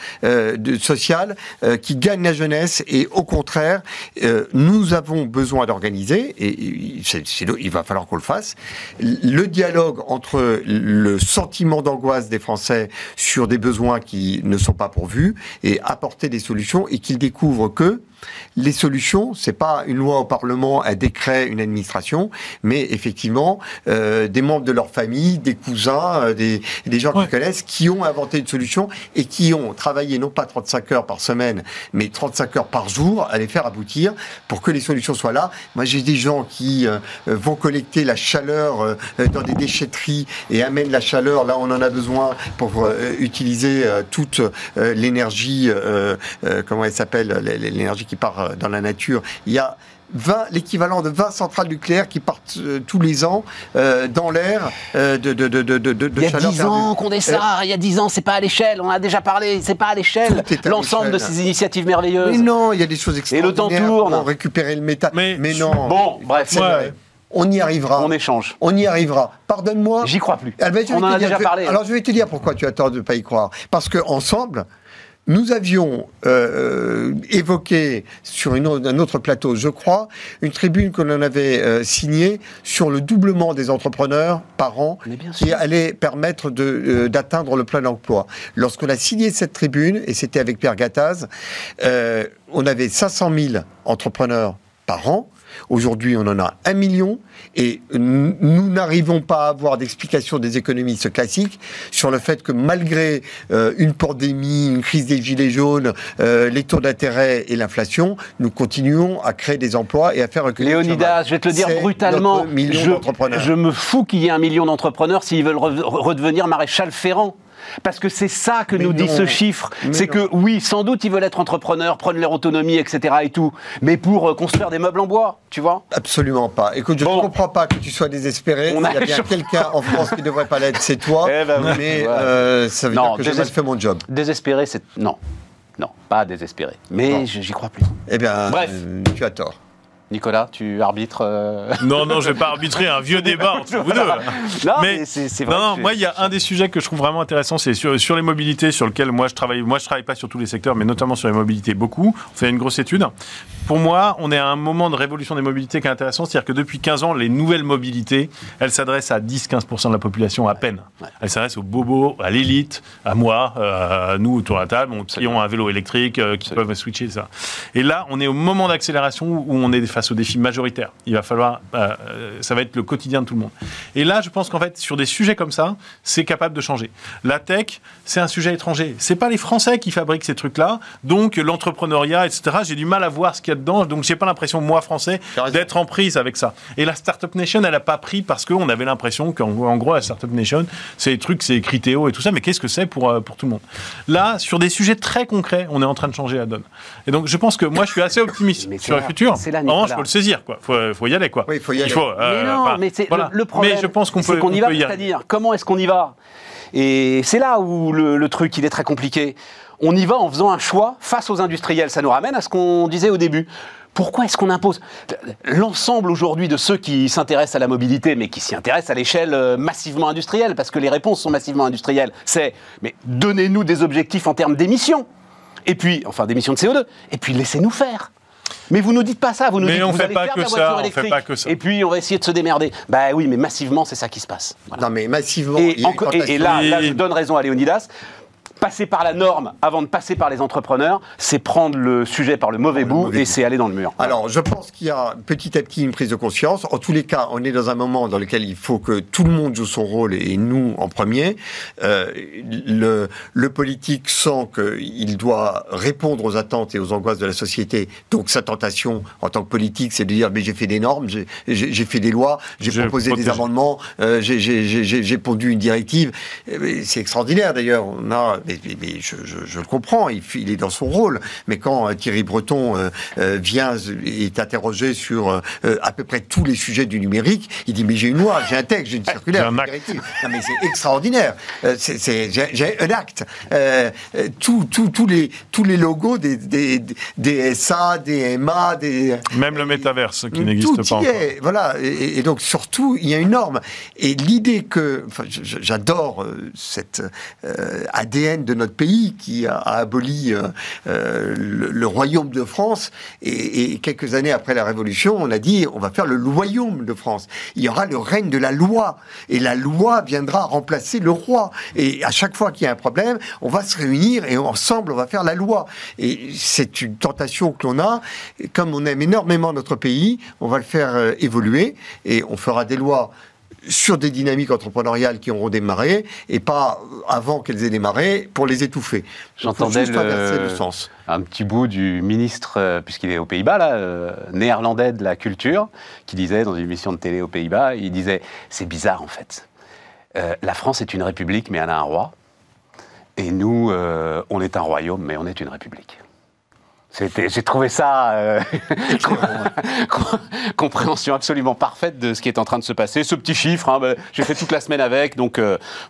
sociales, qui gagne la jeunesse, et au contraire. Nous avons besoin d'organiser, et il va falloir qu'on le fasse, le dialogue entre le sentiment d'angoisse des Français sur des besoins qui ne sont pas pourvus, et apporter des solutions, et qu'ils découvrent que les solutions, c'est pas une loi au Parlement, un décret, une administration, mais effectivement des membres de leur famille, des cousins, des gens qu'ils connaissent, qui ont inventé une solution et qui ont travaillé non pas 35 heures par semaine, mais 35 heures par jour à les faire aboutir pour que les solutions soient là. Moi, j'ai des gens qui vont collecter la chaleur dans des déchetteries et amènent la chaleur là où on en a besoin pour utiliser toute l'énergie, comment elle s'appelle, l'énergie qui part dans la nature. Il y a l'équivalent de 20 centrales nucléaires qui partent tous les ans dans l'air de chaleur. Il y a 10 ans qu'on est ça, il y a 10 ans, c'est pas à l'échelle, on a déjà parlé, c'est pas à l'échelle. L'ensemble de ces initiatives merveilleuses. Mais non, il y a des choses extraordinaires. Et le temps tourne. On récupérait le métal. Mais non. Bon, bref. On y arrivera. On échange. On y arrivera. Pardonne-moi. J'y crois plus. Albert, on en a déjà parlé. Alors je vais te dire pourquoi tu as tort de ne pas y croire. Parce qu'ensemble, nous avions évoqué sur un autre plateau, je crois, une tribune que l'on avait signée sur le doublement des entrepreneurs par an qui allait permettre d'atteindre le plein emploi. Lorsqu'on a signé cette tribune, et c'était avec Pierre Gattaz, on avait 500 000 entrepreneurs par an. Aujourd'hui, on en a 1 million, et nous n'arrivons pas à avoir d'explication des économistes classiques sur le fait que malgré une pandémie, une crise des gilets jaunes, les taux d'intérêt et l'inflation, nous continuons à créer des emplois et à faire reculer. Léonidas, je vais te le dire brutalement, je me fous qu'il y ait 1 million d'entrepreneurs s'ils veulent redevenir maréchal Ferrand. Parce que c'est ça que nous dit ce chiffre, c'est que oui, sans doute ils veulent être entrepreneurs, prendre leur autonomie, etc. et tout, mais pour construire des meubles en bois, tu vois ? Absolument pas. Écoute, je ne comprends pas que tu sois désespéré. Il y a bien quelqu'un en France qui ne devrait pas l'être, c'est toi. Mais ça veut dire que j'ai mal fait mon job. Désespéré, c'est... Non, pas désespéré. Mais j'y crois plus. Eh bien, tu as tort. Nicolas, tu arbitres... Non, je ne vais pas arbitrer un vieux débat entre vous deux. Mais c'est vrai. Moi, il y a un des sujets que je trouve vraiment intéressant, c'est sur les mobilités, sur lequel moi, je travaille. Moi, je ne travaille pas sur tous les secteurs, mais notamment sur les mobilités, beaucoup. On fait une grosse étude. Pour moi, on est à un moment de révolution des mobilités qui est intéressant. C'est-à-dire que depuis 15 ans, les nouvelles mobilités, elles s'adressent à 10-15% de la population à peine. Elles s'adressent aux bobos, à l'élite, à moi, à nous autour de la table, qui ont un vélo électrique, qui peuvent switcher, ça. Et là, on est au moment d'accélération où on est face aux défis majoritaires. Il va falloir... ça va être le quotidien de tout le monde. Et là, je pense qu'en fait, sur des sujets comme ça, c'est capable de changer. La tech, c'est un sujet étranger. C'est pas les Français qui fabriquent ces trucs-là. Donc, l'entrepreneuriat, etc., j'ai du mal à voir ce qu'il y a dedans. Donc, j'ai pas l'impression, moi, Français, d'être en prise avec ça. Et la Startup Nation, elle a pas pris parce qu'on avait l'impression qu'en gros, la Startup Nation, c'est les trucs, c'est Criteo et tout ça. Mais qu'est-ce que c'est pour tout le monde? Là, sur des sujets très concrets, on est en train de changer la donne. Et donc, je pense que moi, je suis assez optimiste sur le futur. il faut le saisir, quoi. Faut y aller, quoi. Oui, faut y aller. Mais le problème, je pense qu'on peut y aller. C'est-à-dire, comment est-ce qu'on y va ? Et c'est là où le truc, il est très compliqué. On y va en faisant un choix face aux industriels. Ça nous ramène à ce qu'on disait au début. Pourquoi est-ce qu'on impose l'ensemble aujourd'hui de ceux qui s'intéressent à la mobilité, mais qui s'y intéressent à l'échelle massivement industrielle, parce que les réponses sont massivement industrielles, c'est « mais donnez-nous des objectifs en termes d'émissions ». Et puis, enfin d'émissions de CO2, et puis laissez-nous faire. Mais vous ne nous dites pas ça, vous nous dites que vous allez faire de la voiture électrique, et puis on va essayer de se démerder. Bah oui, mais massivement, c'est ça qui se passe. Voilà. Non mais massivement... Et là, je donne raison à Léonidas. Passer par la norme avant de passer par les entrepreneurs, c'est prendre le sujet par le mauvais bout et c'est aller dans le mur. Alors, je pense qu'il y a petit à petit une prise de conscience. En tous les cas, on est dans un moment dans lequel il faut que tout le monde joue son rôle et nous en premier. Le politique sent qu'il doit répondre aux attentes et aux angoisses de la société. Donc, sa tentation en tant que politique, c'est de dire « mais j'ai fait des normes, j'ai fait des lois, j'ai proposé des amendements, j'ai pondu une directive ». C'est extraordinaire d'ailleurs. On a... Mais je le comprends, il est dans son rôle. Mais quand Thierry Breton vient et est interrogé sur à peu près tous les sujets du numérique, il dit « mais j'ai une loi, j'ai un texte, j'ai une circulaire, j'ai une directive ». Non mais c'est extraordinaire, j'ai un acte. Tous les logos des SA, des MA, des... Même le métaverse qui n'existe pas encore. Voilà, et donc surtout, il y a une norme. Et l'idée que... Enfin, j'adore cette ADN de notre pays qui a aboli le royaume de France et quelques années après la Révolution, on a dit on va faire le loyaume de France. Il y aura le règne de la loi et la loi viendra remplacer le roi. Et à chaque fois qu'il y a un problème, on va se réunir et ensemble on va faire la loi. Et c'est une tentation que l'on a. Et comme on aime énormément notre pays, on va le faire évoluer et on fera des lois sur des dynamiques entrepreneuriales qui auront démarré, et pas avant qu'elles aient démarré, pour les étouffer. J'entendais le sens. Un petit bout du ministre, puisqu'il est aux Pays-Bas, là, néerlandais de la culture, qui disait, dans une émission de télé aux Pays-Bas, il disait, c'est bizarre en fait, la France est une république mais elle a un roi, et nous, on est un royaume mais on est une république. J'ai trouvé ça compréhension absolument parfaite de ce qui est en train de se passer. Ce petit chiffre, hein, bah, j'ai fait toute la semaine avec, donc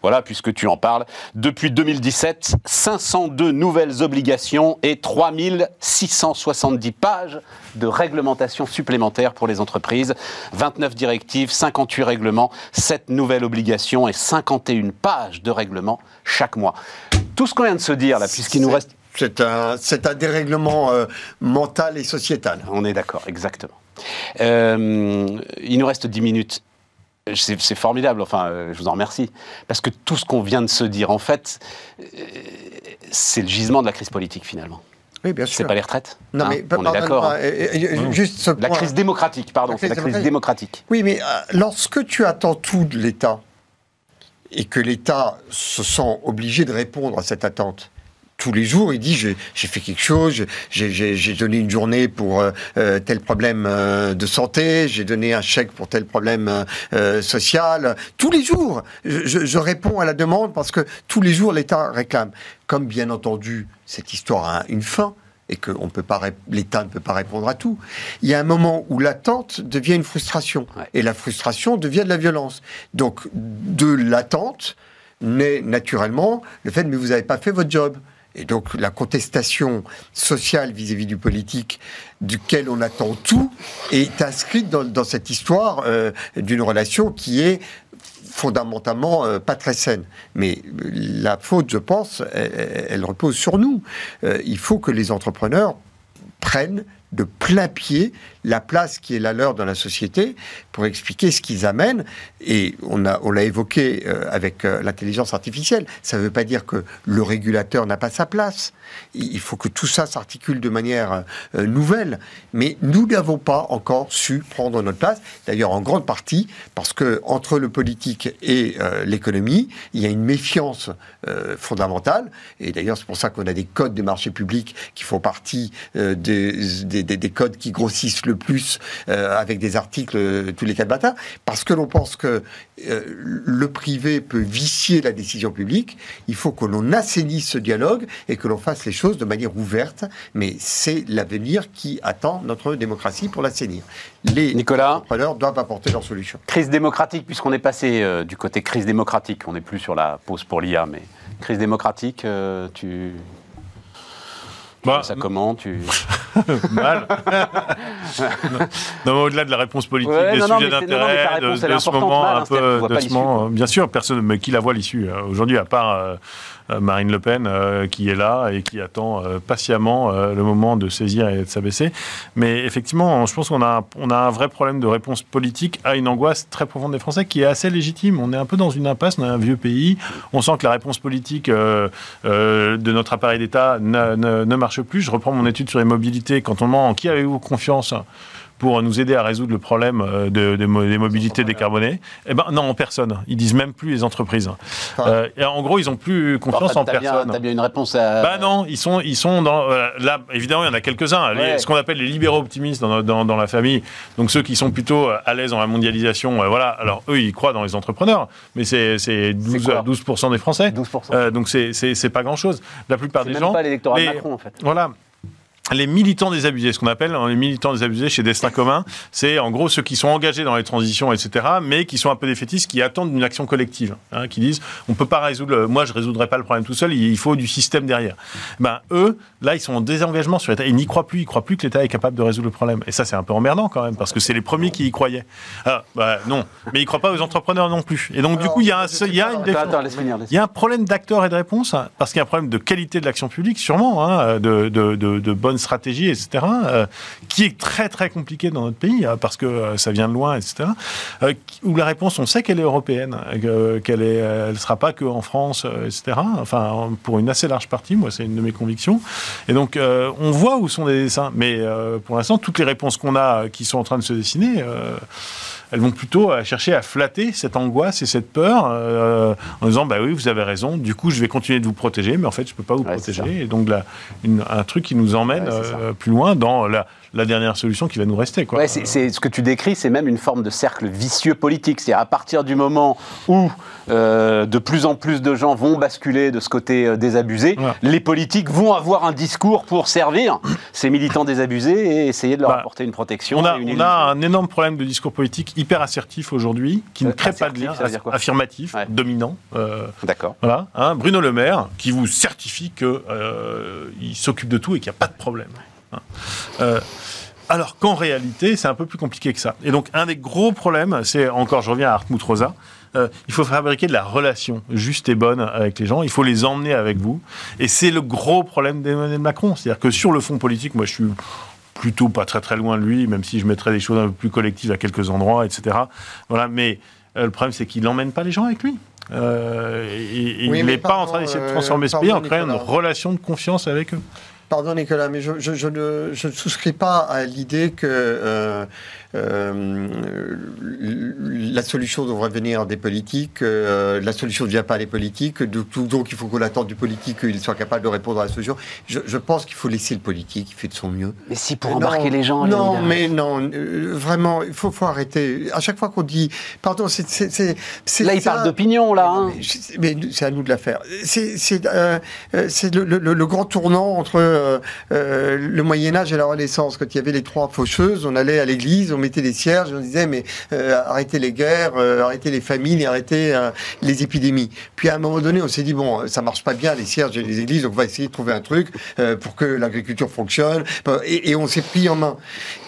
voilà, puisque tu en parles. Depuis 2017, 502 nouvelles obligations et 3670 pages de réglementation supplémentaire pour les entreprises. 29 directives, 58 règlements, 7 nouvelles obligations et 51 pages de règlements chaque mois. Tout ce qu'on vient de se dire, là, puisqu'il nous reste... C'est un dérèglement mental et sociétal. On est d'accord, exactement. Il nous reste 10 minutes. C'est formidable, enfin, je vous en remercie. Parce que tout ce qu'on vient de se dire, en fait, c'est le gisement de la crise politique, finalement. Oui, bien sûr. C'est pas les retraites. Non, hein, mais on est d'accord. Juste ce point. La crise démocratique, pardon. La crise démocratique. Oui, mais lorsque tu attends tout de l'État, et que l'État se sent obligé de répondre à cette attente, tous les jours, il dit j'ai fait quelque chose, j'ai donné une journée pour tel problème de santé, j'ai donné un chèque pour tel problème social. Tous les jours, je réponds à la demande parce que tous les jours, l'État réclame. Comme bien entendu, cette histoire a une fin et que l'État ne peut pas répondre à tout. Il y a un moment où l'attente devient une frustration et la frustration devient de la violence. Donc, de l'attente naît naturellement le fait mais vous n'avez pas fait votre job. Et donc la contestation sociale vis-à-vis du politique, duquel on attend tout, est inscrite dans cette histoire d'une relation qui est fondamentalement pas très saine. Mais la faute, je pense, elle repose sur nous. Il faut que les entrepreneurs prennent de plein pied la place qui est la leur dans la société pour expliquer ce qu'ils amènent. Et on l'a évoqué avec l'intelligence artificielle. Ça ne veut pas dire que le régulateur n'a pas sa place. Il faut que tout ça s'articule de manière nouvelle. Mais nous n'avons pas encore su prendre notre place. D'ailleurs, en grande partie, parce que entre le politique et l'économie, il y a une méfiance fondamentale. Et d'ailleurs, c'est pour ça qu'on a des codes des marchés publics qui font partie des des codes qui grossissent le plus avec des articles tous les 4 matins, parce que l'on pense que le privé peut vicier la décision publique. Il faut que l'on assainisse ce dialogue et que l'on fasse les choses de manière ouverte, mais c'est l'avenir qui attend notre démocratie pour l'assainir. Les entrepreneurs doivent apporter leurs solutions. Crise démocratique, puisqu'on est passé du côté crise démocratique, on n'est plus sur la pause pour l'IA, mais crise démocratique, ça comment tu... Mal. Non, mais au-delà de la réponse politique, des sujets d'intérêt, de ce moment mal, un peu doucement. Bien sûr, personne, mais qui la voit l'issue aujourd'hui, à part Marine Le Pen qui est là et qui attend patiemment le moment de saisir et de s'abaisser. Mais effectivement, je pense qu'on a, un vrai problème de réponse politique à une angoisse très profonde des Français qui est assez légitime. On est un peu dans une impasse, on est un vieux pays, on sent que la réponse politique de notre appareil d'État ne marche plus. Je reprends mon étude sur les mobilités. Quand on demande en qui avez-vous confiance pour nous aider à résoudre le problème des mobilités décarbonées, eh ben non, en personne. Ils disent même plus les entreprises. Et en gros, ils n'ont plus confiance en personne. T'as bien une réponse à... Bah non, ils sont dans... là, évidemment, il y en a quelques-uns. Ouais. Ce qu'on appelle les libéraux optimistes dans la famille. Donc ceux qui sont plutôt à l'aise dans la mondialisation. Voilà. Alors eux, ils croient dans les entrepreneurs. Mais c'est 12% des Français. 12%. Donc c'est pas grand-chose. La plupart des gens... C'est même pas l'électorat de Macron, en fait. Voilà. Les militants désabusés, ce qu'on appelle les militants désabusés chez Destin Commun, c'est en gros ceux qui sont engagés dans les transitions, etc., mais qui sont un peu défaitistes, qui attendent une action collective, qui disent on peut pas résoudre, moi je résoudrai pas le problème tout seul, il faut du système derrière. Ben eux, là ils sont en désengagement sur l'État, ils n'y croient plus, ils croient plus que l'État est capable de résoudre le problème. Et ça c'est un peu emmerdant quand même, parce que c'est les premiers qui y croyaient. Ah bah non, mais ils croient pas aux entrepreneurs non plus. Et donc alors, du coup il y a un problème d'acteurs et de réponse, parce qu'il y a un problème de qualité de l'action publique, sûrement, de bonne stratégie, etc., qui est très très compliquée dans notre pays, parce que ça vient de loin, etc., où la réponse, on sait qu'elle est européenne, qu'elle ne sera pas qu'en France, etc., enfin, pour une assez large partie, moi, c'est une de mes convictions, et donc, on voit où sont les dessins, mais pour l'instant, toutes les réponses qu'on a, qui sont en train de se dessiner, elles vont plutôt chercher à flatter cette angoisse et cette peur en disant, bah oui, vous avez raison, du coup, je vais continuer de vous protéger, mais en fait, je ne peux pas vous protéger, et donc, là, un truc qui nous emmène plus loin dans la dernière solution qui va nous rester. Quoi. Ouais, ce que tu décris, c'est même une forme de cercle vicieux politique. C'est-à-dire à partir du moment où de plus en plus de gens vont basculer de ce côté désabusé, les politiques vont avoir un discours pour servir ces militants désabusés et essayer de leur apporter une protection. On a un énorme problème de discours politique hyper assertif aujourd'hui, qui ne crée pas de lien affirmatif, dominant. D'accord. Voilà, Bruno Le Maire, qui vous certifie qu'il s'occupe de tout et qu'il n'y a pas de problème. Alors qu'en réalité, c'est un peu plus compliqué que ça. Et donc, un des gros problèmes, c'est encore, je reviens à Hartmut Rosa, il faut fabriquer de la relation juste et bonne avec les gens, il faut les emmener avec vous. Et c'est le gros problème d'Emmanuel Macron. C'est-à-dire que sur le fond politique, moi je suis plutôt pas très très loin de lui, même si je mettrais des choses un peu plus collectives à quelques endroits, etc. Voilà, mais le problème, c'est qu'il n'emmène pas les gens avec lui. Il n'est pas en train d'essayer de transformer ce pays en créant une relation de confiance avec eux. Pardon Nicolas, mais je ne souscris pas à l'idée que la solution devrait venir des politiques, la solution ne vient pas des politiques, donc il faut qu'on attende du politique qu'il soit capable de répondre à la solution. Je pense qu'il faut laisser le politique, il fait de son mieux. Mais si pour embarquer les gens... Non, mais non, vraiment, il faut arrêter. À chaque fois qu'on dit... Pardon, là, il parle d'opinion, là. Mais c'est à nous de la faire. C'est le grand tournant entre... le Moyen-Âge et la Renaissance, quand il y avait les 3 faucheuses, on allait à l'église, on mettait des cierges, on disait mais arrêtez les guerres, arrêtez les famines, arrêtez les épidémies. Puis à un moment donné, on s'est dit bon, ça marche pas bien les cierges et les églises, donc on va essayer de trouver un truc pour que l'agriculture fonctionne, et on s'est pris en main.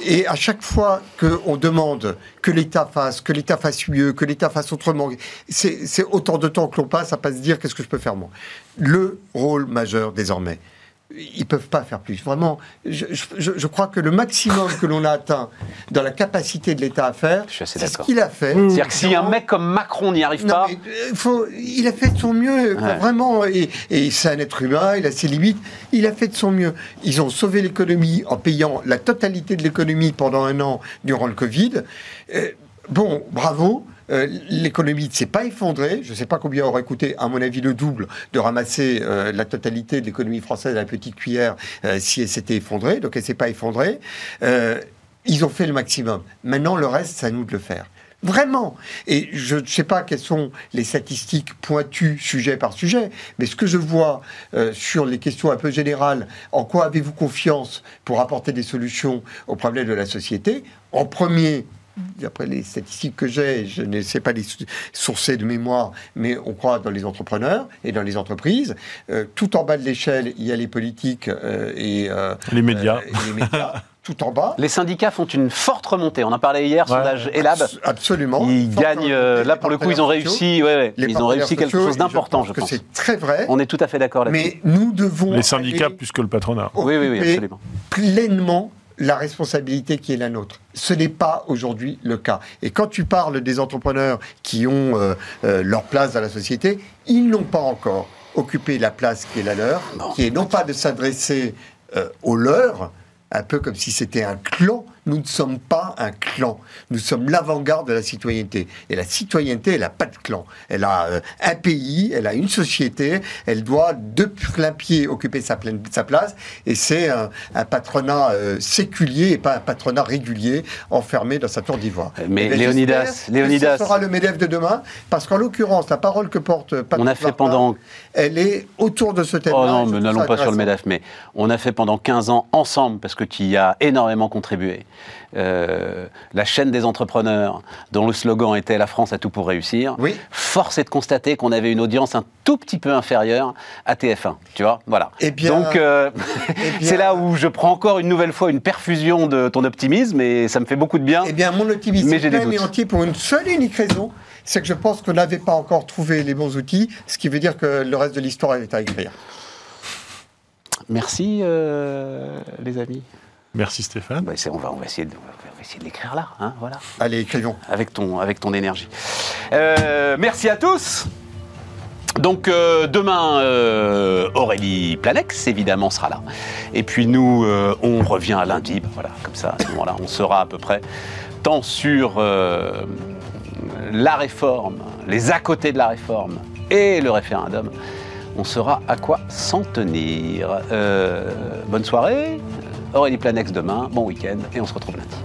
Et à chaque fois qu'on demande que l'État fasse, mieux, que l'État fasse autrement, c'est autant de temps que l'on passe à pas se dire qu'est-ce que je peux faire moi. Le rôle majeur désormais, ils ne peuvent pas faire plus. Vraiment, je crois que le maximum que l'on a atteint dans la capacité de l'État à faire, c'est ce qu'il a fait. C'est-à-dire que si un mec comme Macron n'y arrive pas... il a fait de son mieux, vraiment. Et c'est un être humain, il a ses limites. Il a fait de son mieux. Ils ont sauvé l'économie en payant la totalité de l'économie pendant 1 an durant le Covid. Bravo. l'économie ne s'est pas effondrée. Je ne sais pas combien aurait coûté, à mon avis, le double de ramasser la totalité de l'économie française à la petite cuillère si elle s'était effondrée. Donc elle ne s'est pas effondrée. Ils ont fait le maximum. Maintenant, le reste, c'est à nous de le faire. Vraiment. Et je ne sais pas quelles sont les statistiques pointues sujet par sujet, mais ce que je vois sur les questions un peu générales, en quoi avez-vous confiance pour apporter des solutions aux problèmes de la société ? En premier, d'après les statistiques que j'ai, je ne sais pas les sourcer de mémoire, mais on croit dans les entrepreneurs et dans les entreprises. Tout en bas de l'échelle, il y a les politiques les médias. Tout en bas. Les syndicats font une forte remontée. On en parlait hier, sondage Elab. Absolument. Ils gagnent, là pour le coup, ils ont réussi, ils ont réussi quelque chose d'important, je pense. C'est très vrai. On est tout à fait d'accord là-dessus. Mais nous devons... Les syndicats plus que le patronat. Oui, absolument. Pleinement la responsabilité qui est la nôtre. Ce n'est pas aujourd'hui le cas. Et quand tu parles des entrepreneurs qui ont leur place dans la société, ils n'ont pas encore occupé la place qui est la leur, qui est non pas de s'adresser aux leurs, un peu comme si c'était un clan. Nous ne sommes pas un clan. Nous sommes l'avant-garde de la citoyenneté. Et la citoyenneté, elle n'a pas de clan. Elle a un pays, elle a une société, elle doit de plein pied occuper sa place. Et c'est un patronat séculier et pas un patronat régulier enfermé dans sa tour d'ivoire. Mais Léonidas... Ce sera le MEDEF de demain, parce qu'en l'occurrence, la parole que porte Patrick elle est autour de ce thème-là. Oh non, mais n'allons pas sur le MEDEF, mais on a fait pendant 15 ans ensemble, parce que tu y as énormément contribué. La chaîne des entrepreneurs dont le slogan était « La France a tout pour réussir », force est de constater qu'on avait une audience un tout petit peu inférieure à TF1, tu vois, voilà. Et bien, donc c'est là où je prends encore une nouvelle fois une perfusion de ton optimisme et ça me fait beaucoup de bien. Eh bien, mon optimisme mais j'ai des doutes. Est entier pour une seule et unique raison, c'est que je pense qu'on n'avait pas encore trouvé les bons outils, ce qui veut dire que le reste de l'histoire est à écrire. Merci les amis. Merci Stéphane. Bah, on va essayer de l'écrire là, hein, voilà. Allez, écrivons. Avec ton énergie. Merci à tous. Donc demain, Aurélie Planex, évidemment, sera là. Et puis nous, on revient à lundi. Bah, voilà, comme ça, à ce moment-là, on sera à peu près tant sur la réforme, les à côté de la réforme et le référendum. On saura à quoi s'en tenir. Bonne soirée. Aurélie Planex demain, bon week-end et on se retrouve lundi.